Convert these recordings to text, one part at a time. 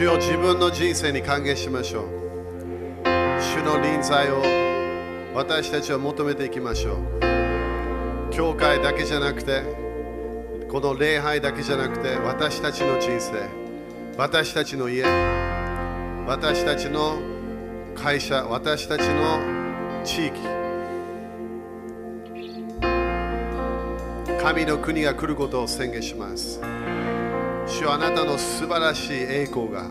主を自分の人生に歓迎しましょう。主の臨在を私たちは求めていきましょう。教会だけじゃなくて、この礼拝だけじゃなくて、私たちの人生、私たちの家、私たちの会社、私たちの地域、神の国が来ることを宣言します。主はあなたの素晴らしい栄光が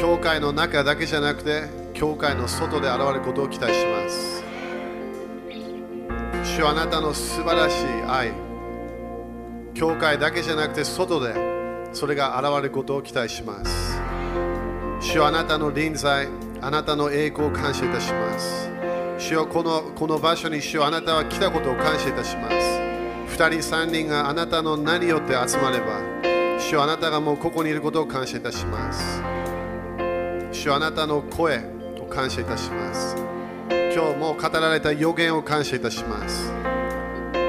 教会の中だけじゃなくて、教会の外で現れることを期待します。主はあなたの素晴らしい愛、教会だけじゃなくて外でそれが現れることを期待します。主はあなたの臨在、あなたの栄光を感謝いたします。主よ、この場所に主よ、あなたは来たことを感謝いたします。2人3人があなたの名によって集まれば、主よあなたがもうここにいることを感謝いたします。主よあなたの声を感謝いたします。今日も語られた予言を感謝いたします。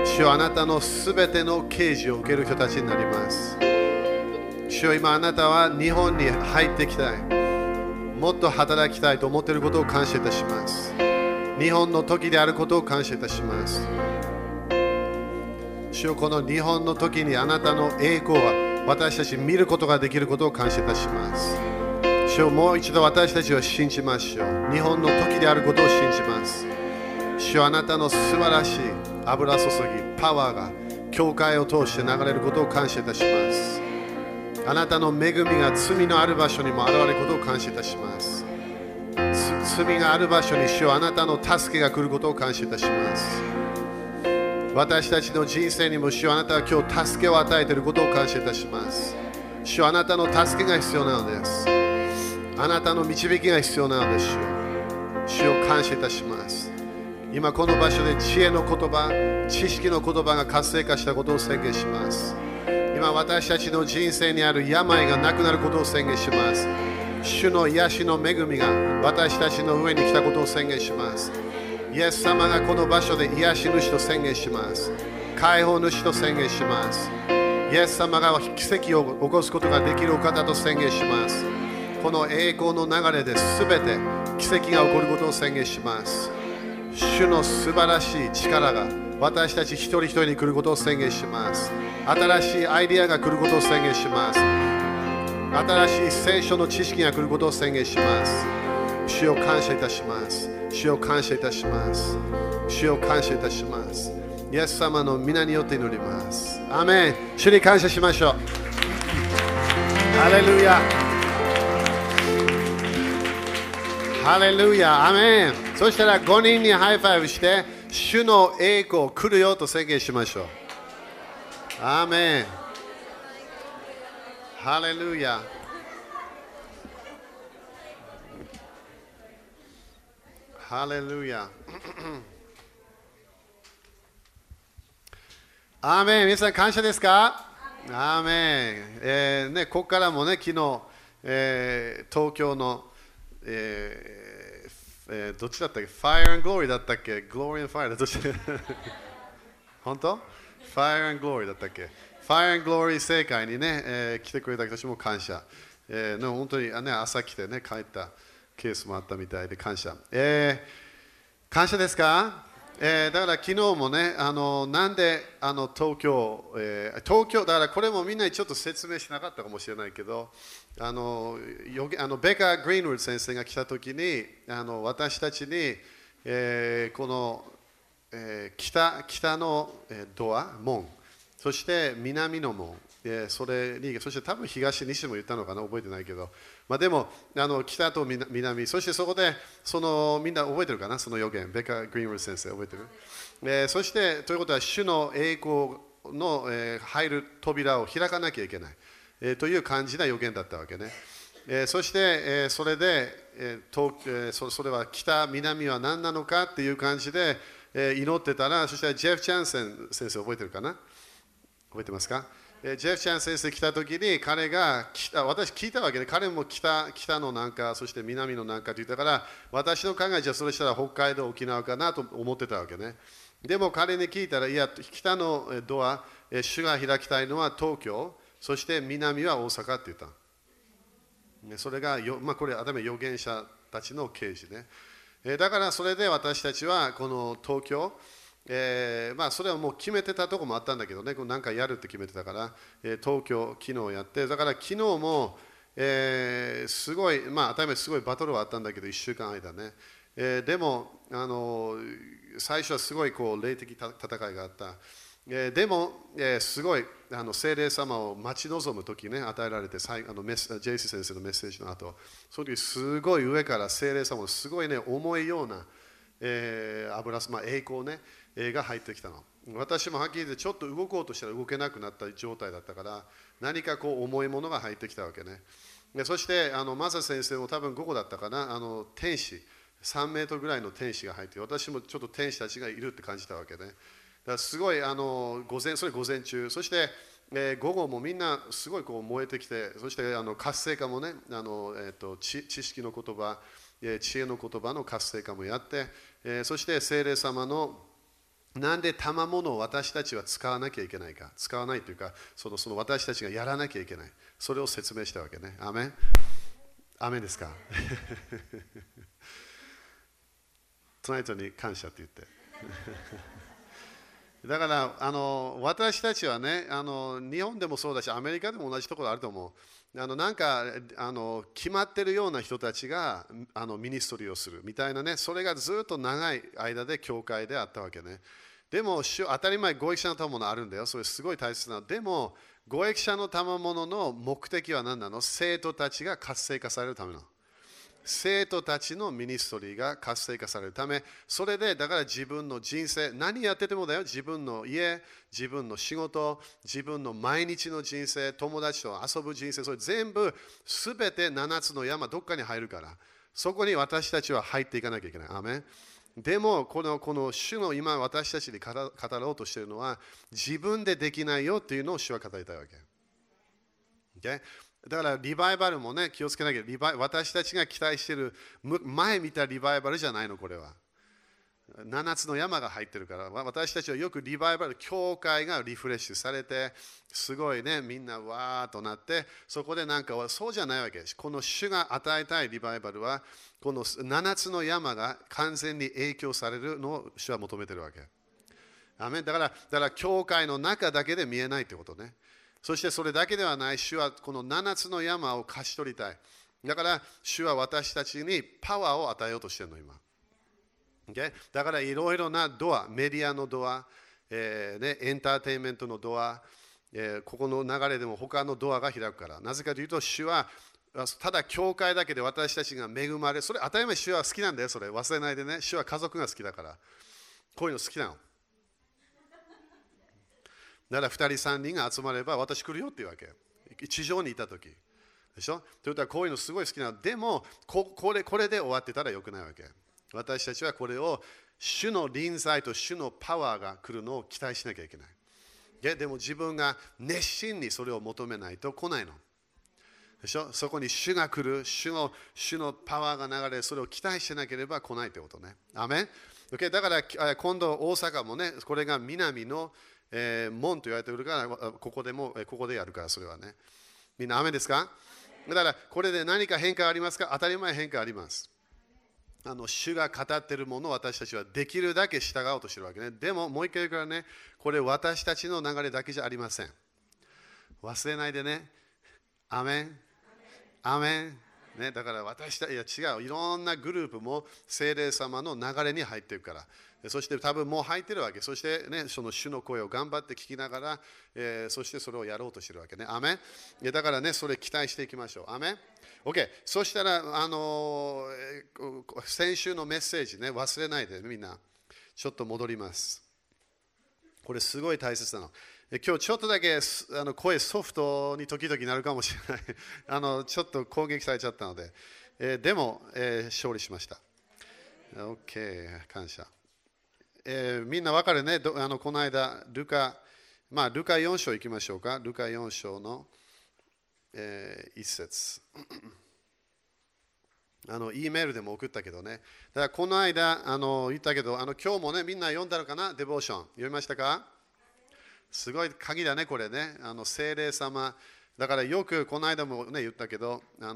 主よあなたのすべての啓示を受ける人たちになります。主よ今あなたは日本に入ってきたい、もっと働きたいと思っていることを感謝いたします。日本の時であることを感謝いたします。主よこの日本の時にあなたの栄光は私たち見ることができることを感謝いたします。主よもう一度私たちを信じましょう。日本の時であることを信じます。主よあなたの素晴らしい油注ぎ、パワーが教会を通して流れることを感謝いたします。あなたの恵みが罪のある場所にも現れることを感謝いたします。罪がある場所に主よあなたの助けが来ることを感謝いたします。私たちの人生にも主よあなたは今日助けを与えていることを感謝いたします。主よあなたの助けが必要なのです。あなたの導きが必要なのです。主よ感謝いたします。今この場所で知恵の言葉、知識の言葉が活性化したことを宣言します。今私たちの人生にある病がなくなることを宣言します。主の癒しの恵みが私たちの上に来たことを宣言します。イエス様がこの場所で癒し主と宣言します。解放主と宣言します。イエス様が奇跡を起こすことができるお方と宣言します。この栄光の流れで全て奇跡が起こることを宣言します。主の素晴らしい力が私たち一人一人に来ることを宣言します。新しいアイデアが来ることを宣言します。新しい聖書の知識が来ることを宣言します。主を感謝いたします。主を感謝いたします。主を感謝いたします。イエス様の皆によって祈ります。アーメン。主に感謝しましょう。ハレルヤ、ハレルヤ、アーメン。そしたら5人にハイファイブして、主の栄光来るよと宣言しましょう。アーメン、ハレルヤ。ハレルヤ。アーメン。皆さん感謝ですか？アーメン。ね、ここからもね、昨日、東京の、どっちだったっけ？ Fire and Glory だったっけ？ Glory and Fire だったっけ？本当？ Fire and Glory だったっけ？ Fire and Glory 聖会にね、来てくれた人も感謝。でも本当に、ね、朝来てね、帰ったケースもあったみたいで感謝。感謝ですか？だから昨日もね、なんで東京、だからこれもみんなにちょっと説明しなかったかもしれないけど、ベカー・グリーンウッド先生が来た時に私たちに、この、北のドア、門、そして南の門、それに、そして多分東、西も言ったのかな、覚えてないけど、まあ、でも北と南、そしてそこでみんな覚えてるかな、その予言、ベッカー・グリーンウッド先生、覚えてる？そして、ということは、主の栄光の、入る扉を開かなきゃいけない、という感じな予言だったわけね。そして、それで、それは北、南は何なのかっていう感じで、祈ってたら、そしたらジェフ・チャンセン先生、覚えてるかな？覚えてますか？ジェフ・チャン先生来たときに彼が私聞いたわけで、彼も北のなんか、そして南のなんかって言ったから、私の考えじゃそれしたら北海道沖縄かなと思ってたわけね。でも彼に聞いたら、いや北のドア、主が開きたいのは東京、そして南は大阪って言った。それがまあ、これあため預言者たちの啓示ね。だからそれで私たちはこの東京、まあ、それはもう決めてたとこもあったんだけどね、何かやるって決めてたから、東京、昨日やって、だから昨日も、すごい、まあ、あたり前すごいバトルはあったんだけど、1週間間ね、でも最初はすごいこう霊的戦いがあった、でも、すごい聖霊様を待ち望むときね、与えられて、ジェイス先生のメッセージの後、その時すごい上から聖霊様のすごいね、重いような、まあ、栄光ね、が入ってきたの。私もはっきり言ってちょっと動こうとしたら動けなくなった状態だったから、何かこう重いものが入ってきたわけね。でそしてマサ先生も多分午後だったかな、天使3メートルぐらいの天使が入って、私もちょっと天使たちがいるって感じたわけね。だからすごい午前中、そして、午後もみんなすごいこう燃えてきて、そして活性化もね、知識の言葉、知恵の言葉の活性化もやって、そして聖霊様のなんで賜物を私たちは使わなきゃいけないか、使わないというか、その私たちがやらなきゃいけない、それを説明したわけね。アメン、アメンですか隣人に感謝って言ってだから私たちはね、日本でもそうだしアメリカでも同じところあると思う。なんか決まってるような人たちがミニストリーをするみたいなね、それがずっと長い間で教会であったわけね。でも当たり前合役者の賜物あるんだよ、それすごい大切な。でも合役者の賜物の目的は何なの？生徒たちが活性化されるための、生徒たちのミニストリーが活性化されるため、それでだから自分の人生、何やっててもだよ、自分の家、自分の仕事、自分の毎日の人生、友達と遊ぶ人生、それ全部すべて7つの山どっかに入るから、そこに私たちは入っていかなきゃいけない。アーメン。でもこの主の今私たちに語ろうとしているのは、自分でできないよっていうのを主は語りたいわけ。Okay？だからリバイバルもね、気をつけなきゃ。私たちが期待している前見たリバイバルじゃないの、これは。7つの山が入ってるから、私たちはよくリバイバル、教会がリフレッシュされて、すごいね、みんなわーっとなって、そこでなんか、そうじゃないわけです。この主が与えたいリバイバルは、この7つの山が完全に影響されるのを主は求めてるわけ。アメン。だから教会の中だけで見えないってことね。そしてそれだけではない、主はこの7つの山を貸し取りたい。だから主は私たちにパワーを与えようとしてるの、今。Okay？ だからいろいろなドア、メディアのドア、エンターテインメントのドア、ここの流れでも他のドアが開くから。なぜかというと、主はただ教会だけで私たちが恵まれ、それ当たり前主は好きなんだよ、それ忘れないでね。主は家族が好きだから。こういうの好きなの。なら2人3人が集まれば私来るよっていうわけ。地上にいた時でしょ。ということはこういうのすごい好きなの。でもこれで終わってたらよくないわけ。私たちはこれを主の臨在と主のパワーが来るのを期待しなきゃいけない。でも自分が熱心にそれを求めないと来ないのでしょ。そこに主が来る、主のパワーが流れ、それを期待してなければ来ないってことね。アメン。だから今度大阪もね、これが南の門と言われてくるから、ここでやるから、それはね。みんな雨ですか？だからこれで何か変化ありますか？当たり前変化あります。主が語っているものを私たちはできるだけ従おうとしているわけね。でももう一回言うからね、これ私たちの流れだけじゃありません。忘れないでね。アメン、アメンね。だから違う、いろんなグループも聖霊様の流れに入っていくから、そして多分もう入ってるわけ。そしてね、その主の声を頑張って聞きながら、そしてそれをやろうとしてるわけね。アメン。だからね、それ期待していきましょう。アメン。OK。そしたら先週のメッセージね、忘れないでみんな。ちょっと戻ります。これすごい大切なの。今日ちょっとだけ声ソフトに時々なるかもしれないちょっと攻撃されちゃったので、でも、勝利しました。OK。感謝。みんな分かるね。この間ルカ4章行きましょうか。ルカ4章の、一節E メールでも送ったけどね。だからこの間言ったけど、今日もね、みんな読んだのかな、デボーション読みましたか？すごい鍵だね、これね。聖霊様だからよくこの間も、ね、言ったけど、今日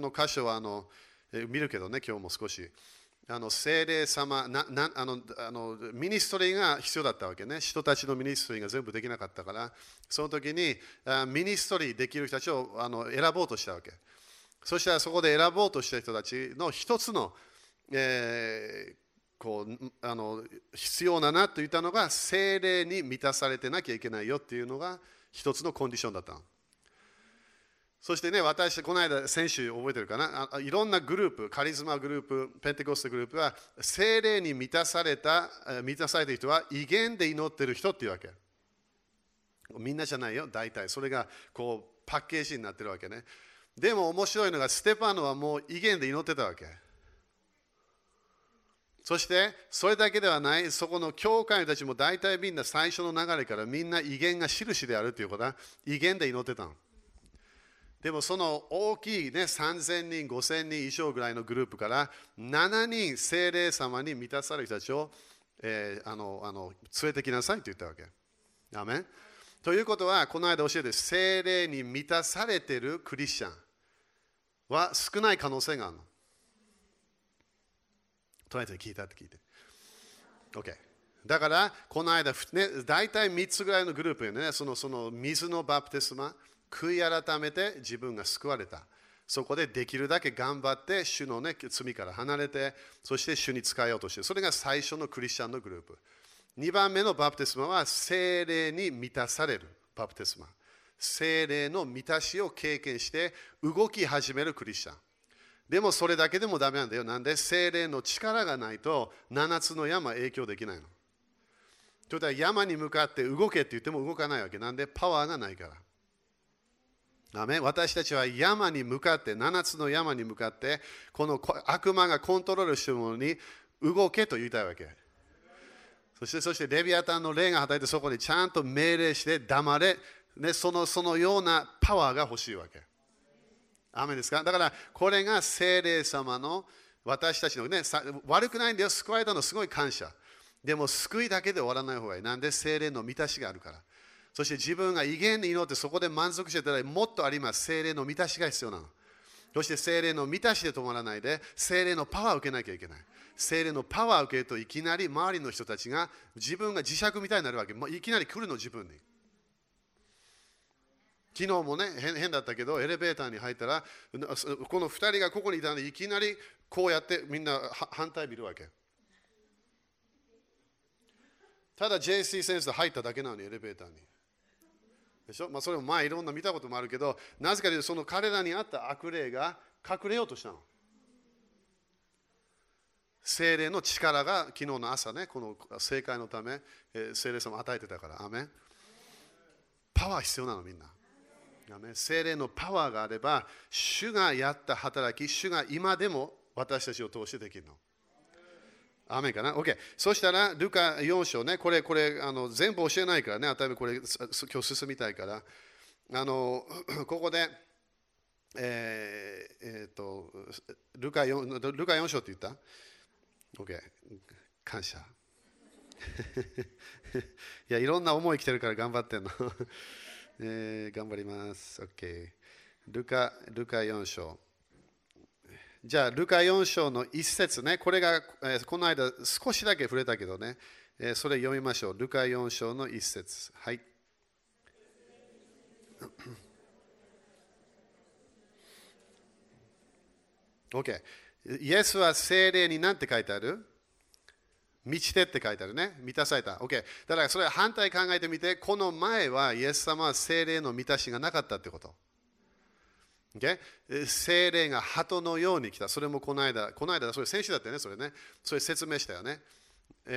の箇所は見るけどね、今日も少し。聖霊様ミニストリーが必要だったわけね。人たちのミニストリーが全部できなかったから、その時にミニストリーできる人たちを選ぼうとしたわけ。そしたらそこで選ぼうとした人たちの一つの、必要だなと言ったのが、聖霊に満たされてなきゃいけないよっていうのが一つのコンディションだったの。そしてね、私、この間、先週覚えてるかな、いろんなグループ、カリスマグループ、ペンテコステグループは、聖霊に満たされた人は、異言で祈ってる人っていうわけ。みんなじゃないよ、大体。それがこうパッケージになってるわけね。でも面白いのが、ステパノはもう異言で祈ってたわけ。そして、それだけではない、そこの教会の人たちも大体みんな最初の流れから、みんな異言が印であるということは、異言で祈ってたの。でもその大きいね、3000人、5000人以上ぐらいのグループから7人聖霊様に満たされる人たちを、連れてきなさいと言ったわけ。アーメン。ということは、この間教えて聖霊に満たされているクリスチャンは少ない可能性があるの。とりあえず聞いたって聞いて。OK。だから、この間、ね、大体3つぐらいのグループよね、その水のバプテスマ。悔い改めて自分が救われた。そこでできるだけ頑張って、主の、ね、罪から離れて、そして主に仕えようとしている。それが最初のクリスチャンのグループ。2番目のバプテスマは、聖霊に満たされるバプテスマ。聖霊の満たしを経験して、動き始めるクリスチャン。でもそれだけでもダメなんだよ。なんで、聖霊の力がないと、7つの山影響できないの。ということは、山に向かって動けって言っても動かないわけ。なんで、パワーがないから。私たちは山に向かって、7つの山に向かって、この悪魔がコントロールしているものに動けと言いたいわけ。そしてレビアタンの霊が働いて、そこにちゃんと命令して黙れ、ね、そのようなパワーが欲しいわけ。アメンですか？だからこれが聖霊様の私たちのね、悪くないんだよ、救われたのすごい感謝。でも救いだけで終わらない方がいい。なんで聖霊の満たしがあるから。そして自分が異言に祈ってそこで満足してたらもっとあります。聖霊の満たしが必要なの。そして聖霊の満たしで止まらないで、聖霊のパワーを受けなきゃいけない。聖霊のパワーを受けるといきなり周りの人たちが自分が磁石みたいになるわけ。もういきなり来るの、自分に。昨日もね、変だったけど、エレベーターに入ったら、この2人がここにいたので、いきなりこうやってみんな反対見るわけ。ただ JC センスで入っただけなのに、エレベーターに。でしょ？まあ、それも前いろんな見たこともあるけど、なぜかというとその彼らにあった悪霊が隠れようとしたの。聖霊の力が昨日の朝ね、この正解のため、聖霊様与えてたから。アメン。パワー必要なの、みんな。アメン。聖霊のパワーがあれば、主がやった働き、主が今でも私たちを通してできるの。アーメンかな？ OK。そしたら、ルカ4章ね、これ全部教えないからね、例えばこれ、今日進みたいから、ここで、ルカ4章って言った？ OK。感謝。いや、いろんな思い来てるから頑張ってんの。頑張ります。OK。ルカ4章。じゃあ、ルカ4章の一節ね、これが、この間少しだけ触れたけどね、それ読みましょう。ルカ4章の一節。はい。OK。イエスは聖霊に何て書いてある？満ちてって書いてあるね。満たされた。OK。だからそれ反対考えてみて、この前はイエス様は聖霊の満たしがなかったってこと。Okay? 聖霊が鳩のように来た。それもこの間それ先週だったよね、それね。それ説明したよね。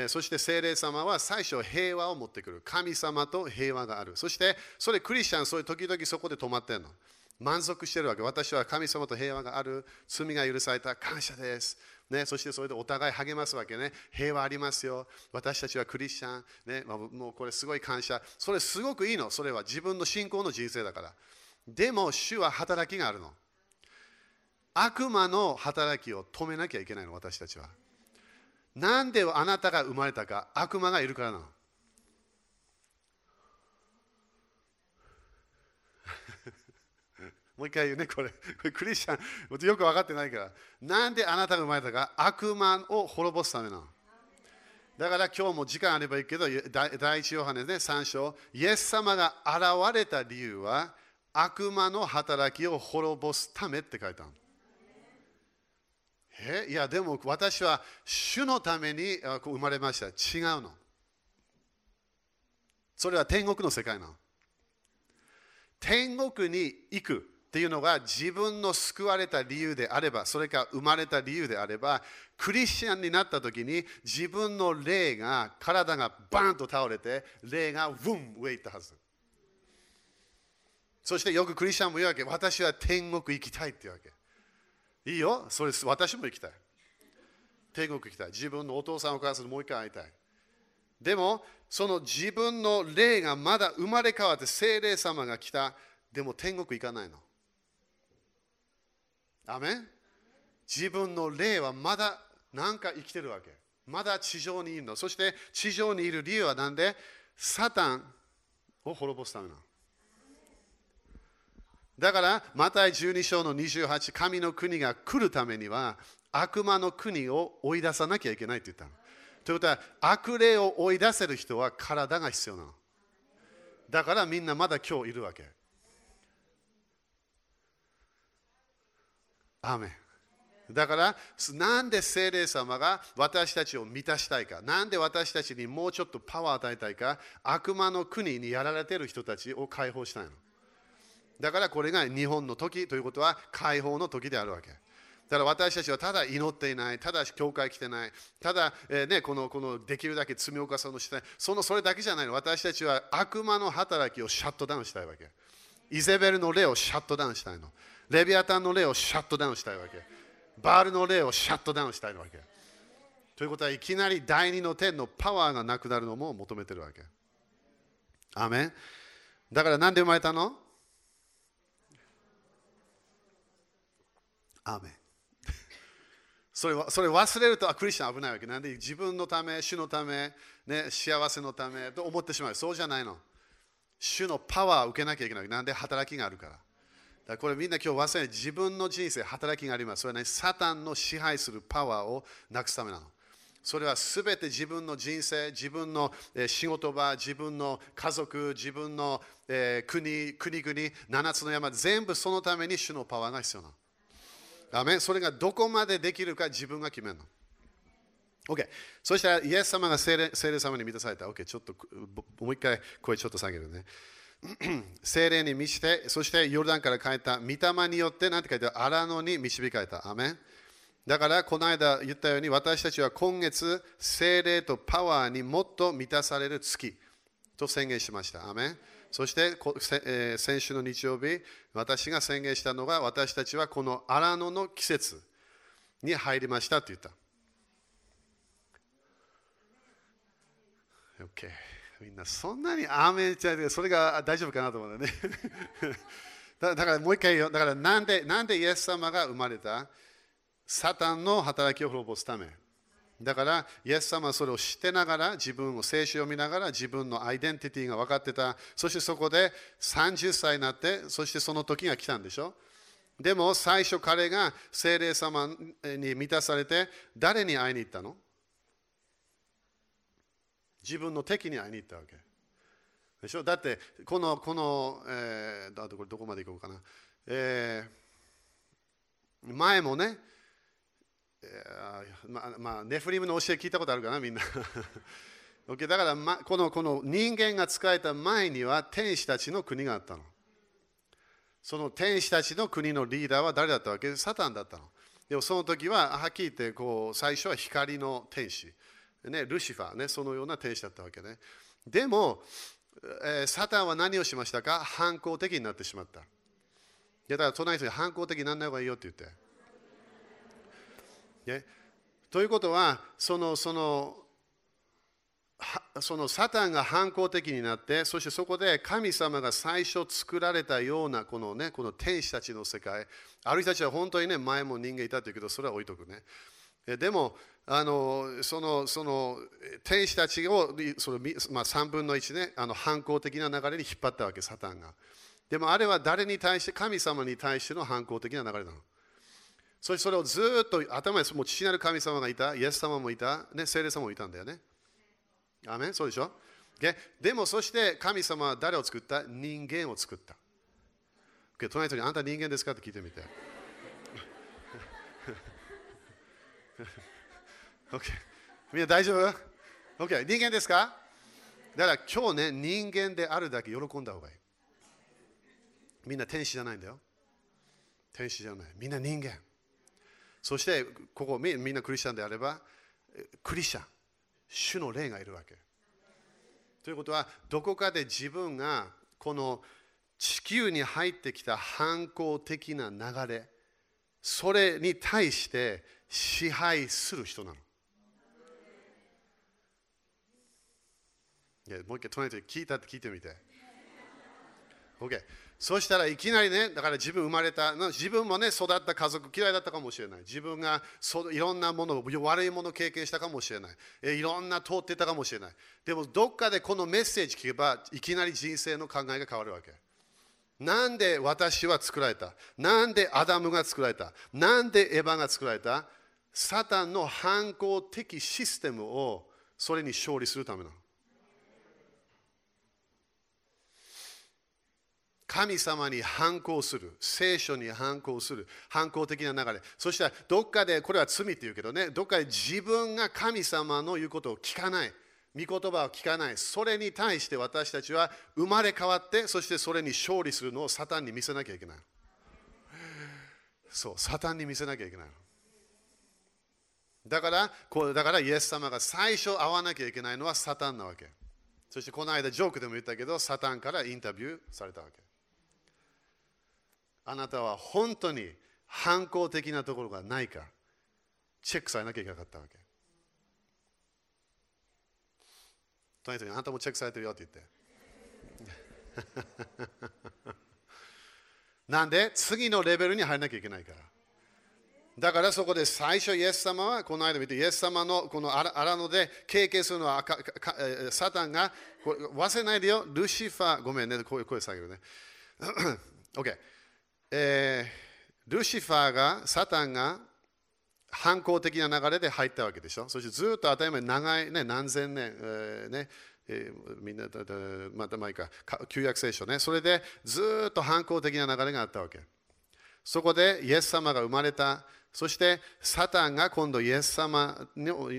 そして聖霊様は最初平和を持ってくる。神様と平和がある。そして、それクリスチャン、それ時々そこで止まってんの。満足してるわけ。私は神様と平和がある。罪が許された。感謝です。ね、そしてそれでお互い励ますわけね。平和ありますよ。私たちはクリスチャン。ね、もうこれすごい感謝。それすごくいいの。それは自分の信仰の人生だから。でも主は働きがあるの。悪魔の働きを止めなきゃいけないの、私たちは。なんであなたが生まれたか、悪魔がいるからなの。もう一回言うね、これクリスチャン、よく分かってないから。なんであなたが生まれたか、悪魔を滅ぼすためなの。だから今日も時間あればいいけど、第一ヨハネね、3章、イエス様が現れた理由は、悪魔の働きを滅ぼすためって書いたの。いや、でも私は主のために生まれました。違うの。それは天国の世界なの。天国に行くっていうのが自分の救われた理由であれば、それか生まれた理由であれば、クリスチャンになった時に自分の霊が、体がバーンと倒れて、霊がウン上行ったはず。そしてよくクリスチャンも言うわけ、私は天国行きたいって言うわけ。いいよ、それ私も行きたい。天国行きたい。自分のお父さんお母さんにもう一回会いたい。でも、その自分の霊がまだ生まれ変わって聖霊様が来た。でも天国行かないの。アメン。自分の霊はまだなんか生きてるわけ。まだ地上にいるの。そして地上にいる理由は何で？サタンを滅ぼすためなの。だからマタイ12章の28、神の国が来るためには悪魔の国を追い出さなきゃいけないって言ったの。ということは、悪霊を追い出せる人は体が必要なの。だからみんなまだ今日いるわけ。アーメン。だからなんで聖霊様が私たちを満たしたいか、なんで私たちにもうちょっとパワーを与えたいか、悪魔の国にやられている人たちを解放したいの。だからこれが日本の時ということは解放の時であるわけ。だから私たちはただ祈っていない、ただ教会来てない、ただ、このできるだけ罪を犯そうとしてない、それだけじゃないの。私たちは悪魔の働きをシャットダウンしたいわけ。イゼベルの霊をシャットダウンしたいの。レビアタンの霊をシャットダウンしたいわけ。バールの霊をシャットダウンしたいわけ。ということはいきなり第二の天のパワーがなくなるのも求めてるわけ。アーメン。だからなんで生まれたの？アーメン。それ忘れるとクリスチャン危ないわけなんで、自分のため、主のため、ね、幸せのためと思ってしまう。そうじゃないの。主のパワーを受けなきゃいけない。なんで働きがあるから。だからこれみんな今日忘れない。自分の人生、働きがあります。それはね、サタンの支配するパワーをなくすためなの。それはすべて自分の人生、自分の仕事場、自分の家族、自分の国々、7つの山、全部そのために主のパワーが必要なの。アメン。それがどこまでできるか自分が決めるの。OK。そしたら、イエス様が聖霊様に満たされた。OK。ちょっと、もう一回声ちょっと下げるね。聖霊に満ちて、そしてヨルダンから帰った。御霊によって、なんて書いてある？荒野に導かれた。アメン。だから、この間言ったように、私たちは今月、聖霊とパワーにもっと満たされる月と宣言しました。アメン。そして先週の日曜日、私が宣言したのが、私たちはこの荒野の季節に入りましたと言った。OK。みんなそんなにアーメンちゃう、それが大丈夫かなと思うんだよね。だからもう一回言う。だからなんでイエス様が生まれた？サタンの働きを滅ぼすため。だから、イエス様はそれを知ってながら、自分を聖書を見ながら、自分のアイデンティティが分かってた。そしてそこで30歳になって、そしてその時が来たんでしょ。でも最初彼が聖霊様に満たされて、誰に会いに行ったの？自分の敵に会いに行ったわけ。でしょ。だって、これどこまで行こうかな。前もね、ネフリムの教え聞いたことあるかな、みんな。okay、だから、この人間が仕えた前には天使たちの国があったの。その天使たちの国のリーダーは誰だったわけ？サタンだったの。でもその時ははっきり言ってこう、最初は光の天使、ね、ルシファー、ね、そのような天使だったわけね。でも、サタンは何をしましたか？反抗的になってしまった。いや、だから隣の人に反抗的にならない方がいいよって言って。ということはそのサタンが反抗的になって、そしてそこで神様が最初作られたようなこの天使たちの世界、ある人たちは本当にね、前も人間いたというけど、それは置いとくね。でもその天使たちを3分の1ね、反抗的な流れに引っ張ったわけ、サタンが。でもあれは誰に対して、神様に対しての反抗的な流れなの。そしてそれをずっと頭に、もう父なる神様がいた、イエス様もいた、ね、聖霊様もいたんだよね。アーメン、そうでしょ。でもそして神様は誰を作った？人間を作った。隣人にあんた人間ですかって聞いてみて。okay. みんな大丈夫？ OK、 人間ですか？だから今日ね、人間であるだけ喜んだ方がいい。みんな天使じゃないんだよ。天使じゃない。みんな人間。そしてここみんなクリスチャンであれば、クリスチャン、主の霊がいるわけ。ということは、どこかで自分がこの地球に入ってきた反抗的な流れ、それに対して支配する人なの。もう一回隣に聞いたって聞いてみて。OK。そしたらいきなりね、だから自分生まれた、自分もね、育った家族嫌いだったかもしれない。自分がいろんなもの、悪いものを経験したかもしれない。いろんな通ってたかもしれない。でもどっかでこのメッセージ聞けば、いきなり人生の考えが変わるわけ。なんで私は作られた？なんでアダムが作られた？なんでエヴァが作られた？サタンの反抗的システムをそれに勝利するためなの。神様に反抗する、聖書に反抗する、反抗的な流れ。そしたらどっかで、これは罪っていうけどね、どっかで自分が神様の言うことを聞かない、御言葉を聞かない、それに対して私たちは生まれ変わって、そしてそれに勝利するのをサタンに見せなきゃいけない。そう、サタンに見せなきゃいけない。だからイエス様が最初会わなきゃいけないのはサタンなわけ。そしてこの間ジョークでも言ったけど、サタンからインタビューされたわけ。あなたは本当に反抗的なところがないかチェックされなきゃいけなかったわけ。隣にあなたもチェックされてるよって言って。なんで次のレベルに入らなきゃいけないから。だからそこで最初イエス様は、この間見てイエス様のこの荒野で経験するのはサタンが、忘れないでよ、ルシファー、ごめんね、声下げるね。OK。ルシファーが、サタンが反抗的な流れで入ったわけでしょ。そしてずっと当たり前、長いね、何千年、みんなまた前か旧約聖書ね、それでずっと反抗的な流れがあったわけ。そこでイエス様が生まれた。そしてサタンが今度イエス様に、会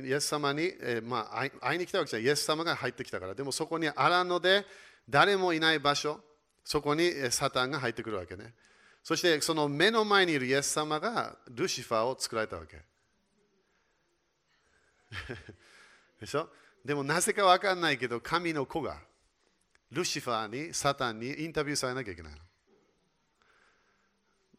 いに来たわけじゃない。イエス様が入ってきたから。でもそこに荒野で誰もいない場所、そこにサタンが入ってくるわけね。そしてその目の前にいるイエス様がルシファーを作られたわけ。でしょ。でもなぜか分かんないけど、神の子がルシファーに、サタンにインタビューされなきゃいけないの。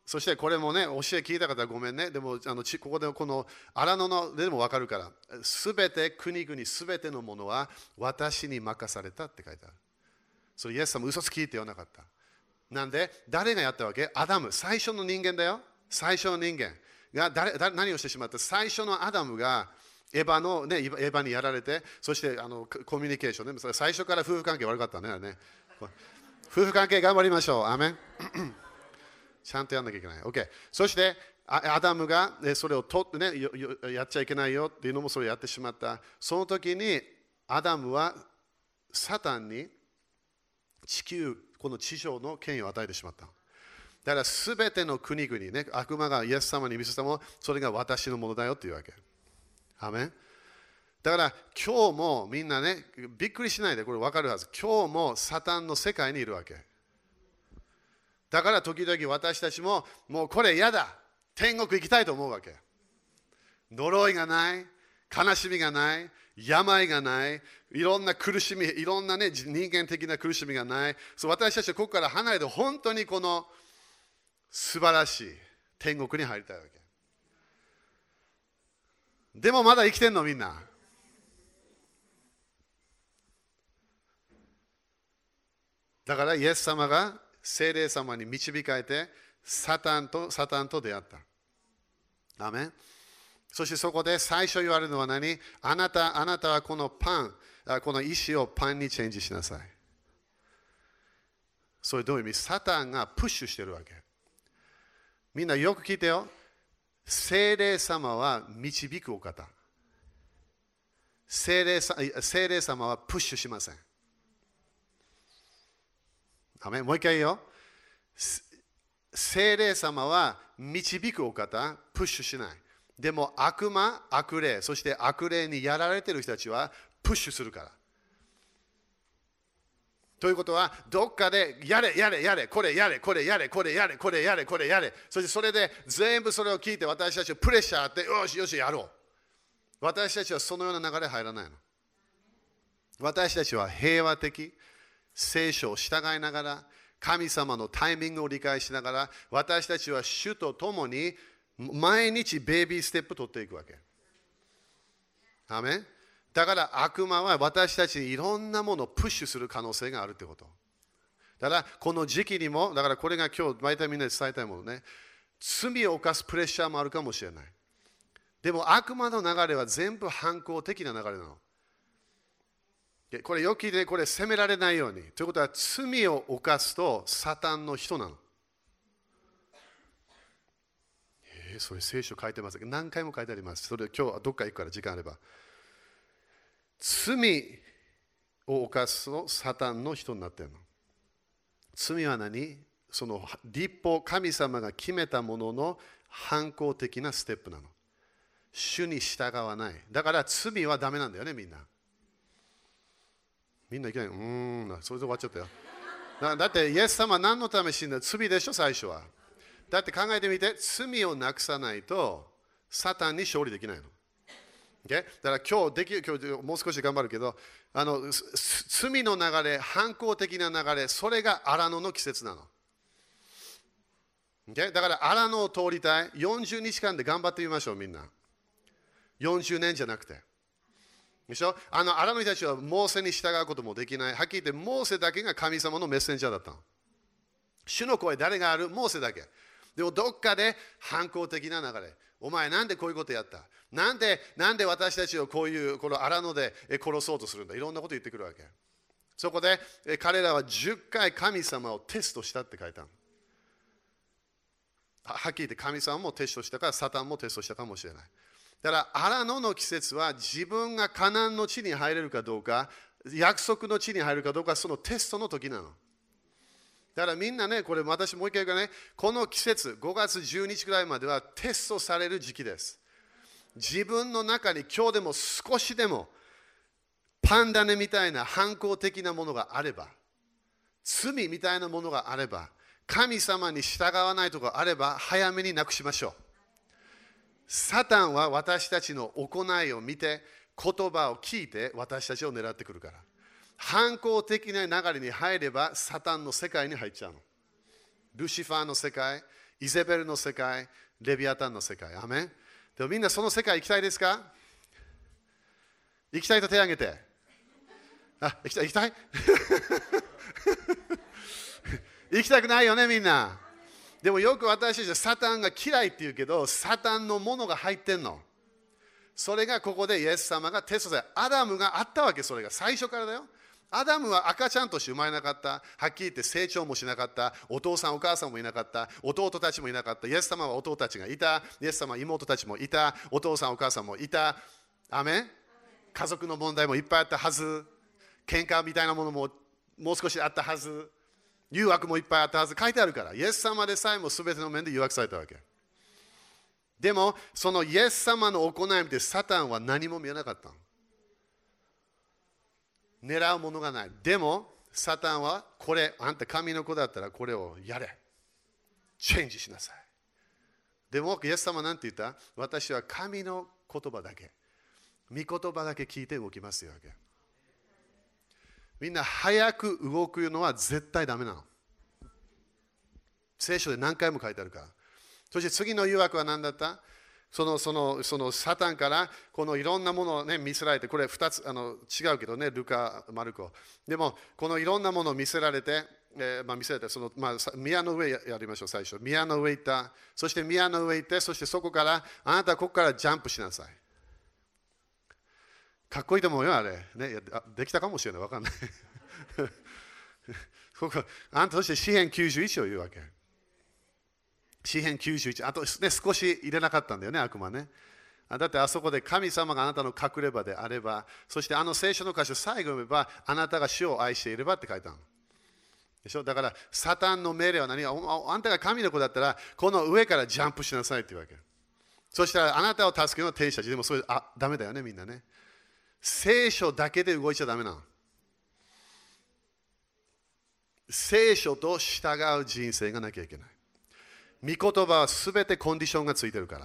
そしてこれもね、教え聞いた方はごめんね。でもここでこの荒野のでも分かるから、すべて国々すべてのものは私に任されたって書いてある。それイエス様嘘つきって言わなかった。なんで誰がやったわけ？アダム、最初の人間だよ。最初の人間が何をしてしまった？最初のアダムがエヴァにやられて、そしてコミュニケーションね、最初から夫婦関係悪かったね。夫婦関係頑張りましょう。アーメン。ちゃんとやんなきゃいけない。 OK。 そしてアダムがそれを取ってね、やっちゃいけないよっていうのもそれをやってしまった。その時にアダムはサタンにこの地上の権威を与えてしまった。だからすべての国々ね、悪魔がイエス様に見せたも、それが私のものだよっていうわけ。アーメン。だから今日もみんなね、びっくりしないで、これ分かるはず。今日もサタンの世界にいるわけ。だから時々私たちも、もうこれ嫌だ、天国行きたいと思うわけ。呪いがない、悲しみがない、病がない、いろんな苦しみ、いろんなね、人間的な苦しみがない。そう、私たちはここから離れて、本当にこの素晴らしい天国に入りたいわけ。でもまだ生きてんのみんな。だからイエス様が聖霊様に導かれて、サタンと出会った。アーメン。そしてそこで最初言われるのは何？あなたはこの石をパンにチェンジしなさい。それどういう意味？サタンがプッシュしてるわけ。みんなよく聞いてよ。聖霊様は導くお方。聖霊様はプッシュしません。もう一回言うよ。聖霊様は導くお方、プッシュしない。でも悪魔、悪霊、そして悪霊にやられている人たちはプッシュするから。ということは、どっかでやれ、やれ、やれ、これやれ、これやれ、これやれ、これやれ、これやれ。そしてそれで全部それを聞いて私たちはプレッシャーあって、よしよしやろう。私たちはそのような流れ入らないの。私たちは平和的、聖書を従いながら、神様のタイミングを理解しながら、私たちは主と共に毎日ベイビーステップを取っていくわけ。アメン。だから悪魔は私たちにいろんなものをプッシュする可能性があるということ。だからこの時期にも、だからこれが今日毎回みんなに伝えたいものね。罪を犯すプレッシャーもあるかもしれない。でも悪魔の流れは全部反抗的な流れなの。これよく聞いてね、これ責められないように。ということは罪を犯すとサタンの人なの。それ聖書書いてます。何回も書いてあります。それ今日はどっか行くから時間あれば。罪を犯すとサタンの人になってるの。罪は何？その立法、神様が決めたものの反抗的なステップなの。主に従わない。だから罪はダメなんだよね、みんな。みんないけない。それで終わっちゃったよ。だって、イエス様は何のため死んだ？罪でしょ、最初は。だって考えてみて、罪をなくさないと、サタンに勝利できないの。Okay? だから今日もう少し頑張るけど、罪の流れ、反抗的な流れ、それが荒野の季節なの。Okay? だから荒野を通りたい。40日間で頑張ってみましょう、みんな。40年じゃなくて。でしょ？荒野の人たちはモーセに従うこともできない。はっきり言ってモーセだけが神様のメッセンジャーだったの。主の声誰がある？モーセだけ。でもどっかで反抗的な流れ。お前なんでこういうことやった？なんで私たちをこの荒野で殺そうとするんだ？いろんなこと言ってくるわけ。そこで彼らは10回神様をテストしたって書いたの。はっきり言って神様もテストしたからサタンもテストしたかもしれない。だから荒野の季節は自分がカナンの地に入れるかどうか、約束の地に入るかどうか、そのテストの時なの。だからみんなね、これ私もう一回言うからね、この季節、5月12日くらいまではテストされる時期です。自分の中に今日でも少しでもパンダネみたいな反抗的なものがあれば、罪みたいなものがあれば、神様に従わないところがあれば、早めになくしましょう。サタンは私たちの行いを見て、言葉を聞いて、私たちを狙ってくるから。反抗的な流れに入れば、サタンの世界に入っちゃうの。ルシファーの世界、イゼベルの世界、レビアタンの世界。アメン。でもみんなその世界行きたいですか？行きたいと手を挙げて。行きたい行きたくないよね、みんな。でもよく私たちはサタンが嫌いって言うけど、サタンのものが入ってんの。それがここでイエス様がテストで、アダムがあったわけ、それが最初からだよ。アダムは赤ちゃんとして生まれなかった。はっきり言って成長もしなかった。お父さんお母さんもいなかった。弟たちもいなかった。イエス様は弟たちがいた。イエス様は妹たちもいた。お父さんお母さんもいた。アメン。家族の問題もいっぱいあったはず。喧嘩みたいなものももう少しあったはず。誘惑もいっぱいあったはず、書いてあるから、イエス様でさえも全ての面で誘惑されたわけ。でも、そのイエス様の行いでサタンは何も見えなかったの。狙うものがない。でも、サタンはこれ、あんた神の子だったらこれをやれ。チェンジしなさい。でも、イエス様なんて言った？私は神の言葉だけ、御言葉だけ聞いて動きますよわけ。みんな早く動くのは絶対ダメなの。聖書で何回も書いてあるから。そして次の誘惑は何だった？そのサタンからこのいろんなものを、ね、見せられて、これ2つ違うけどね、ルカ、マルコ。でも、このいろんなものを見せられて、宮の上やりましょう、最初。宮の上行った。そして宮の上行って、そしてそこから、あなたここからジャンプしなさい。かっこいいと思うよ、あれ。ね、できたかもしれない、わかんない。ここあんた、そして詩編91を言うわけ。詩編91、あと、ね、少し入れなかったんだよね、悪魔ね。だってあそこで神様があなたの隠れ場であれば、そしてあの聖書の箇所最後を読めば、あなたが主を愛していればって書いてあるの。でしょ、だからサタンの命令は何？あんたが神の子だったら、この上からジャンプしなさいって言うわけ。そしたらあなたを助けるのは天使たち。でもそれ、あ、ダメだよね、みんなね。聖書だけで動いちゃダメなの。聖書と従う人生がなきゃいけない。御言葉はすべてコンディションがついてるか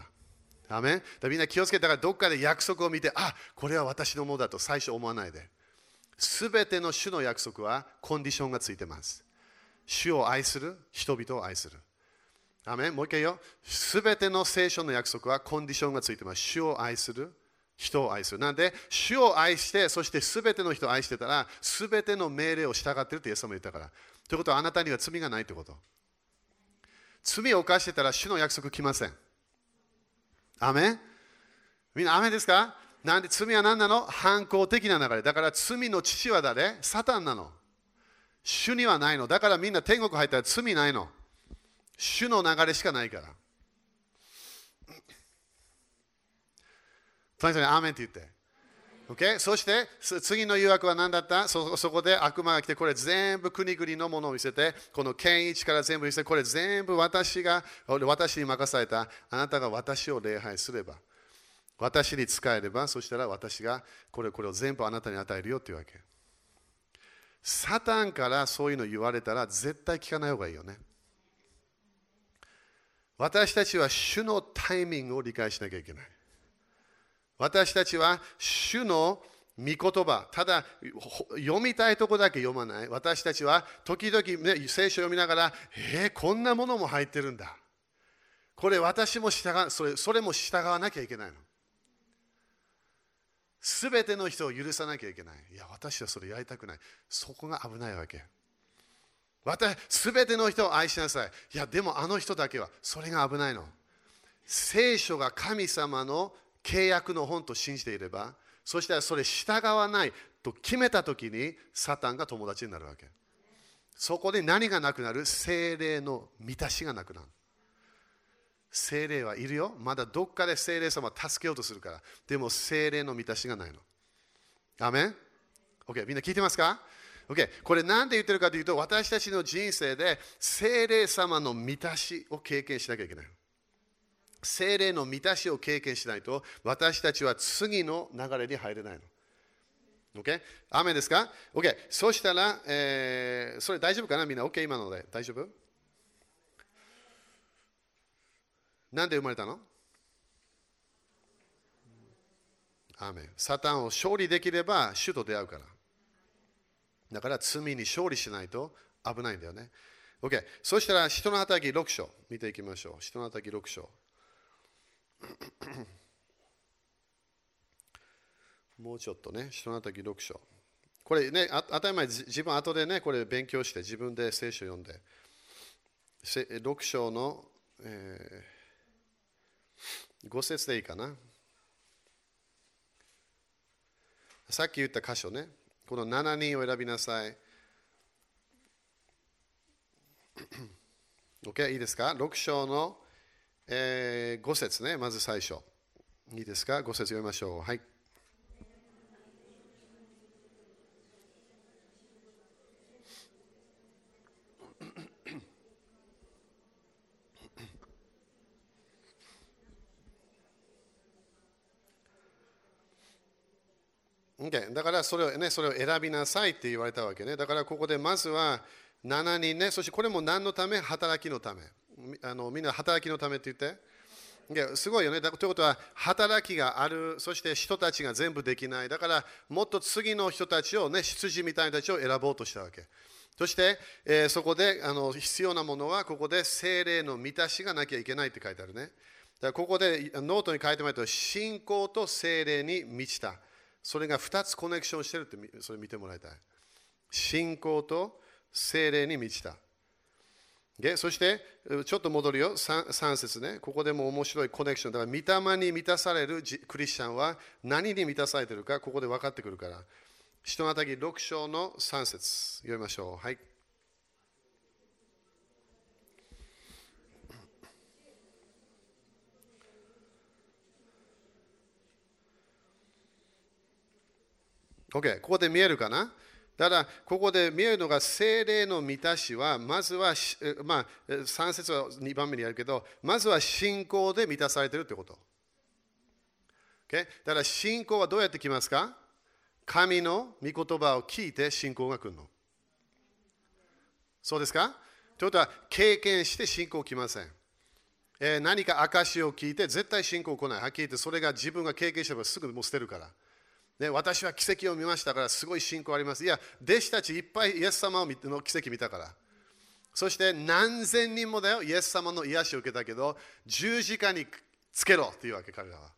ら。アメン。だからみんな気をつけたから、どっかで約束を見て、あ、これは私のものだと最初思わないで。すべての主の約束はコンディションがついてます。主を愛する、人々を愛する。アメン。もう一回よ。すべての聖書の約束はコンディションがついてます。主を愛する。人を愛する。なんで、主を愛して、そしてすべての人を愛してたら、すべての命令を従っているとイエス様言ったから。ということは、あなたには罪がないということ。罪を犯してたら、主の約束来ません。アメン。みんな、アメンですか？なんで、罪は何なの？反抗的な流れ。だから、罪の父は誰？サタンなの。主にはないの。だからみんな天国入ったら罪ないの。主の流れしかないから。アーメンって言って。Okay? そして次の誘惑は何だった？ そこで悪魔が来て、これ全部国々のものを見せて、この権威から全部見せて、これ全部私に任された。あなたが私を礼拝すれば、私に仕えれば、そしたら私がこれを全部あなたに与えるよっていうわけ。サタンからそういうの言われたら絶対聞かない方がいいよね。私たちは主のタイミングを理解しなきゃいけない。私たちは主の御言葉、ただ読みたいとこだけ読まない。私たちは時々、ね、聖書を読みながら、こんなものも入ってるんだ。これ私もそれも従わなきゃいけないの。すべての人を許さなきゃいけない。いや、私はそれやりたくない。そこが危ないわけ。すべての人を愛しなさい。いや、でもあの人だけは、それが危ないの。聖書が神様の契約の本と信じていれば、そしたらそれ従わないと決めたときに、サタンが友達になるわけ。そこで何がなくなる？聖霊の満たしがなくなる。聖霊はいるよ。まだどっかで聖霊様を助けようとするから。でも聖霊の満たしがないの。アメン？ OK、みんな聞いてますか？ OK、これ何で言ってるかというと、私たちの人生で聖霊様の満たしを経験しなきゃいけない。聖霊の満たしを経験しないと、私たちは次の流れに入れないの。OK? アーメンですか？ OK。そしたら、それ大丈夫かなみんな。OK、今ので。大丈夫？なんで生まれたの？アーメン。サタンを勝利できれば、主と出会うから。だから、罪に勝利しないと危ないんだよね。OK。そしたら、人の働き6章。見ていきましょう。人の働き6章。もうちょっとね、人の働き6章。これね、当たり前、自分後でね、これ勉強して、自分で聖書読んで、6章の、5節でいいかな。さっき言った箇所ね、この7人を選びなさい。OK、いいですか？6章の5節ね、まず最初。いいですか？5節読みましょう。はい。okay、だからそれを選びなさいって言われたわけね。だからここでまずは7人ね、そしてこれも何のため？働きのため。みんな働きのためって言って、すごいよね。ということは、働きがある、そして人たちが全部できない。だからもっと次の人たちをね、羊みたいな人たちを選ぼうとしたわけ。そして、そこで必要なものは、ここで聖霊の満たしがなきゃいけないって書いてあるね。だからここでノートに書いてもらうと、信仰と聖霊に満ちた、それが2つコネクションしてるって、それ見てもらいたい。信仰と聖霊に満ちた。で、そしてちょっと戻るよ、3節ね。ここでも面白いコネクション。だから御霊に満たされるクリスチャンは何に満たされているか、ここで分かってくるから。使徒の働き6章の3節読みましょう。はい。OK、ここで見えるかな。ただ、ここで見えるのが、聖霊の満たしは、まずは、3節は2番目にやるけど、まずは信仰で満たされているということ。Okay? だから、信仰はどうやってきますか？神の御言葉を聞いて信仰が来るの。そうですか？ということは、経験して信仰来ません。何か証を聞いて、絶対信仰来ない。はっきり言って、それが自分が経験したらすぐもう捨てるから。ね、私は奇跡を見ましたからすごい信仰あります。いや、弟子たちいっぱいイエス様の奇跡見たから。そして何千人もだよ、イエス様の癒しを受けたけど、十字架につけろっていうわけ、彼らは。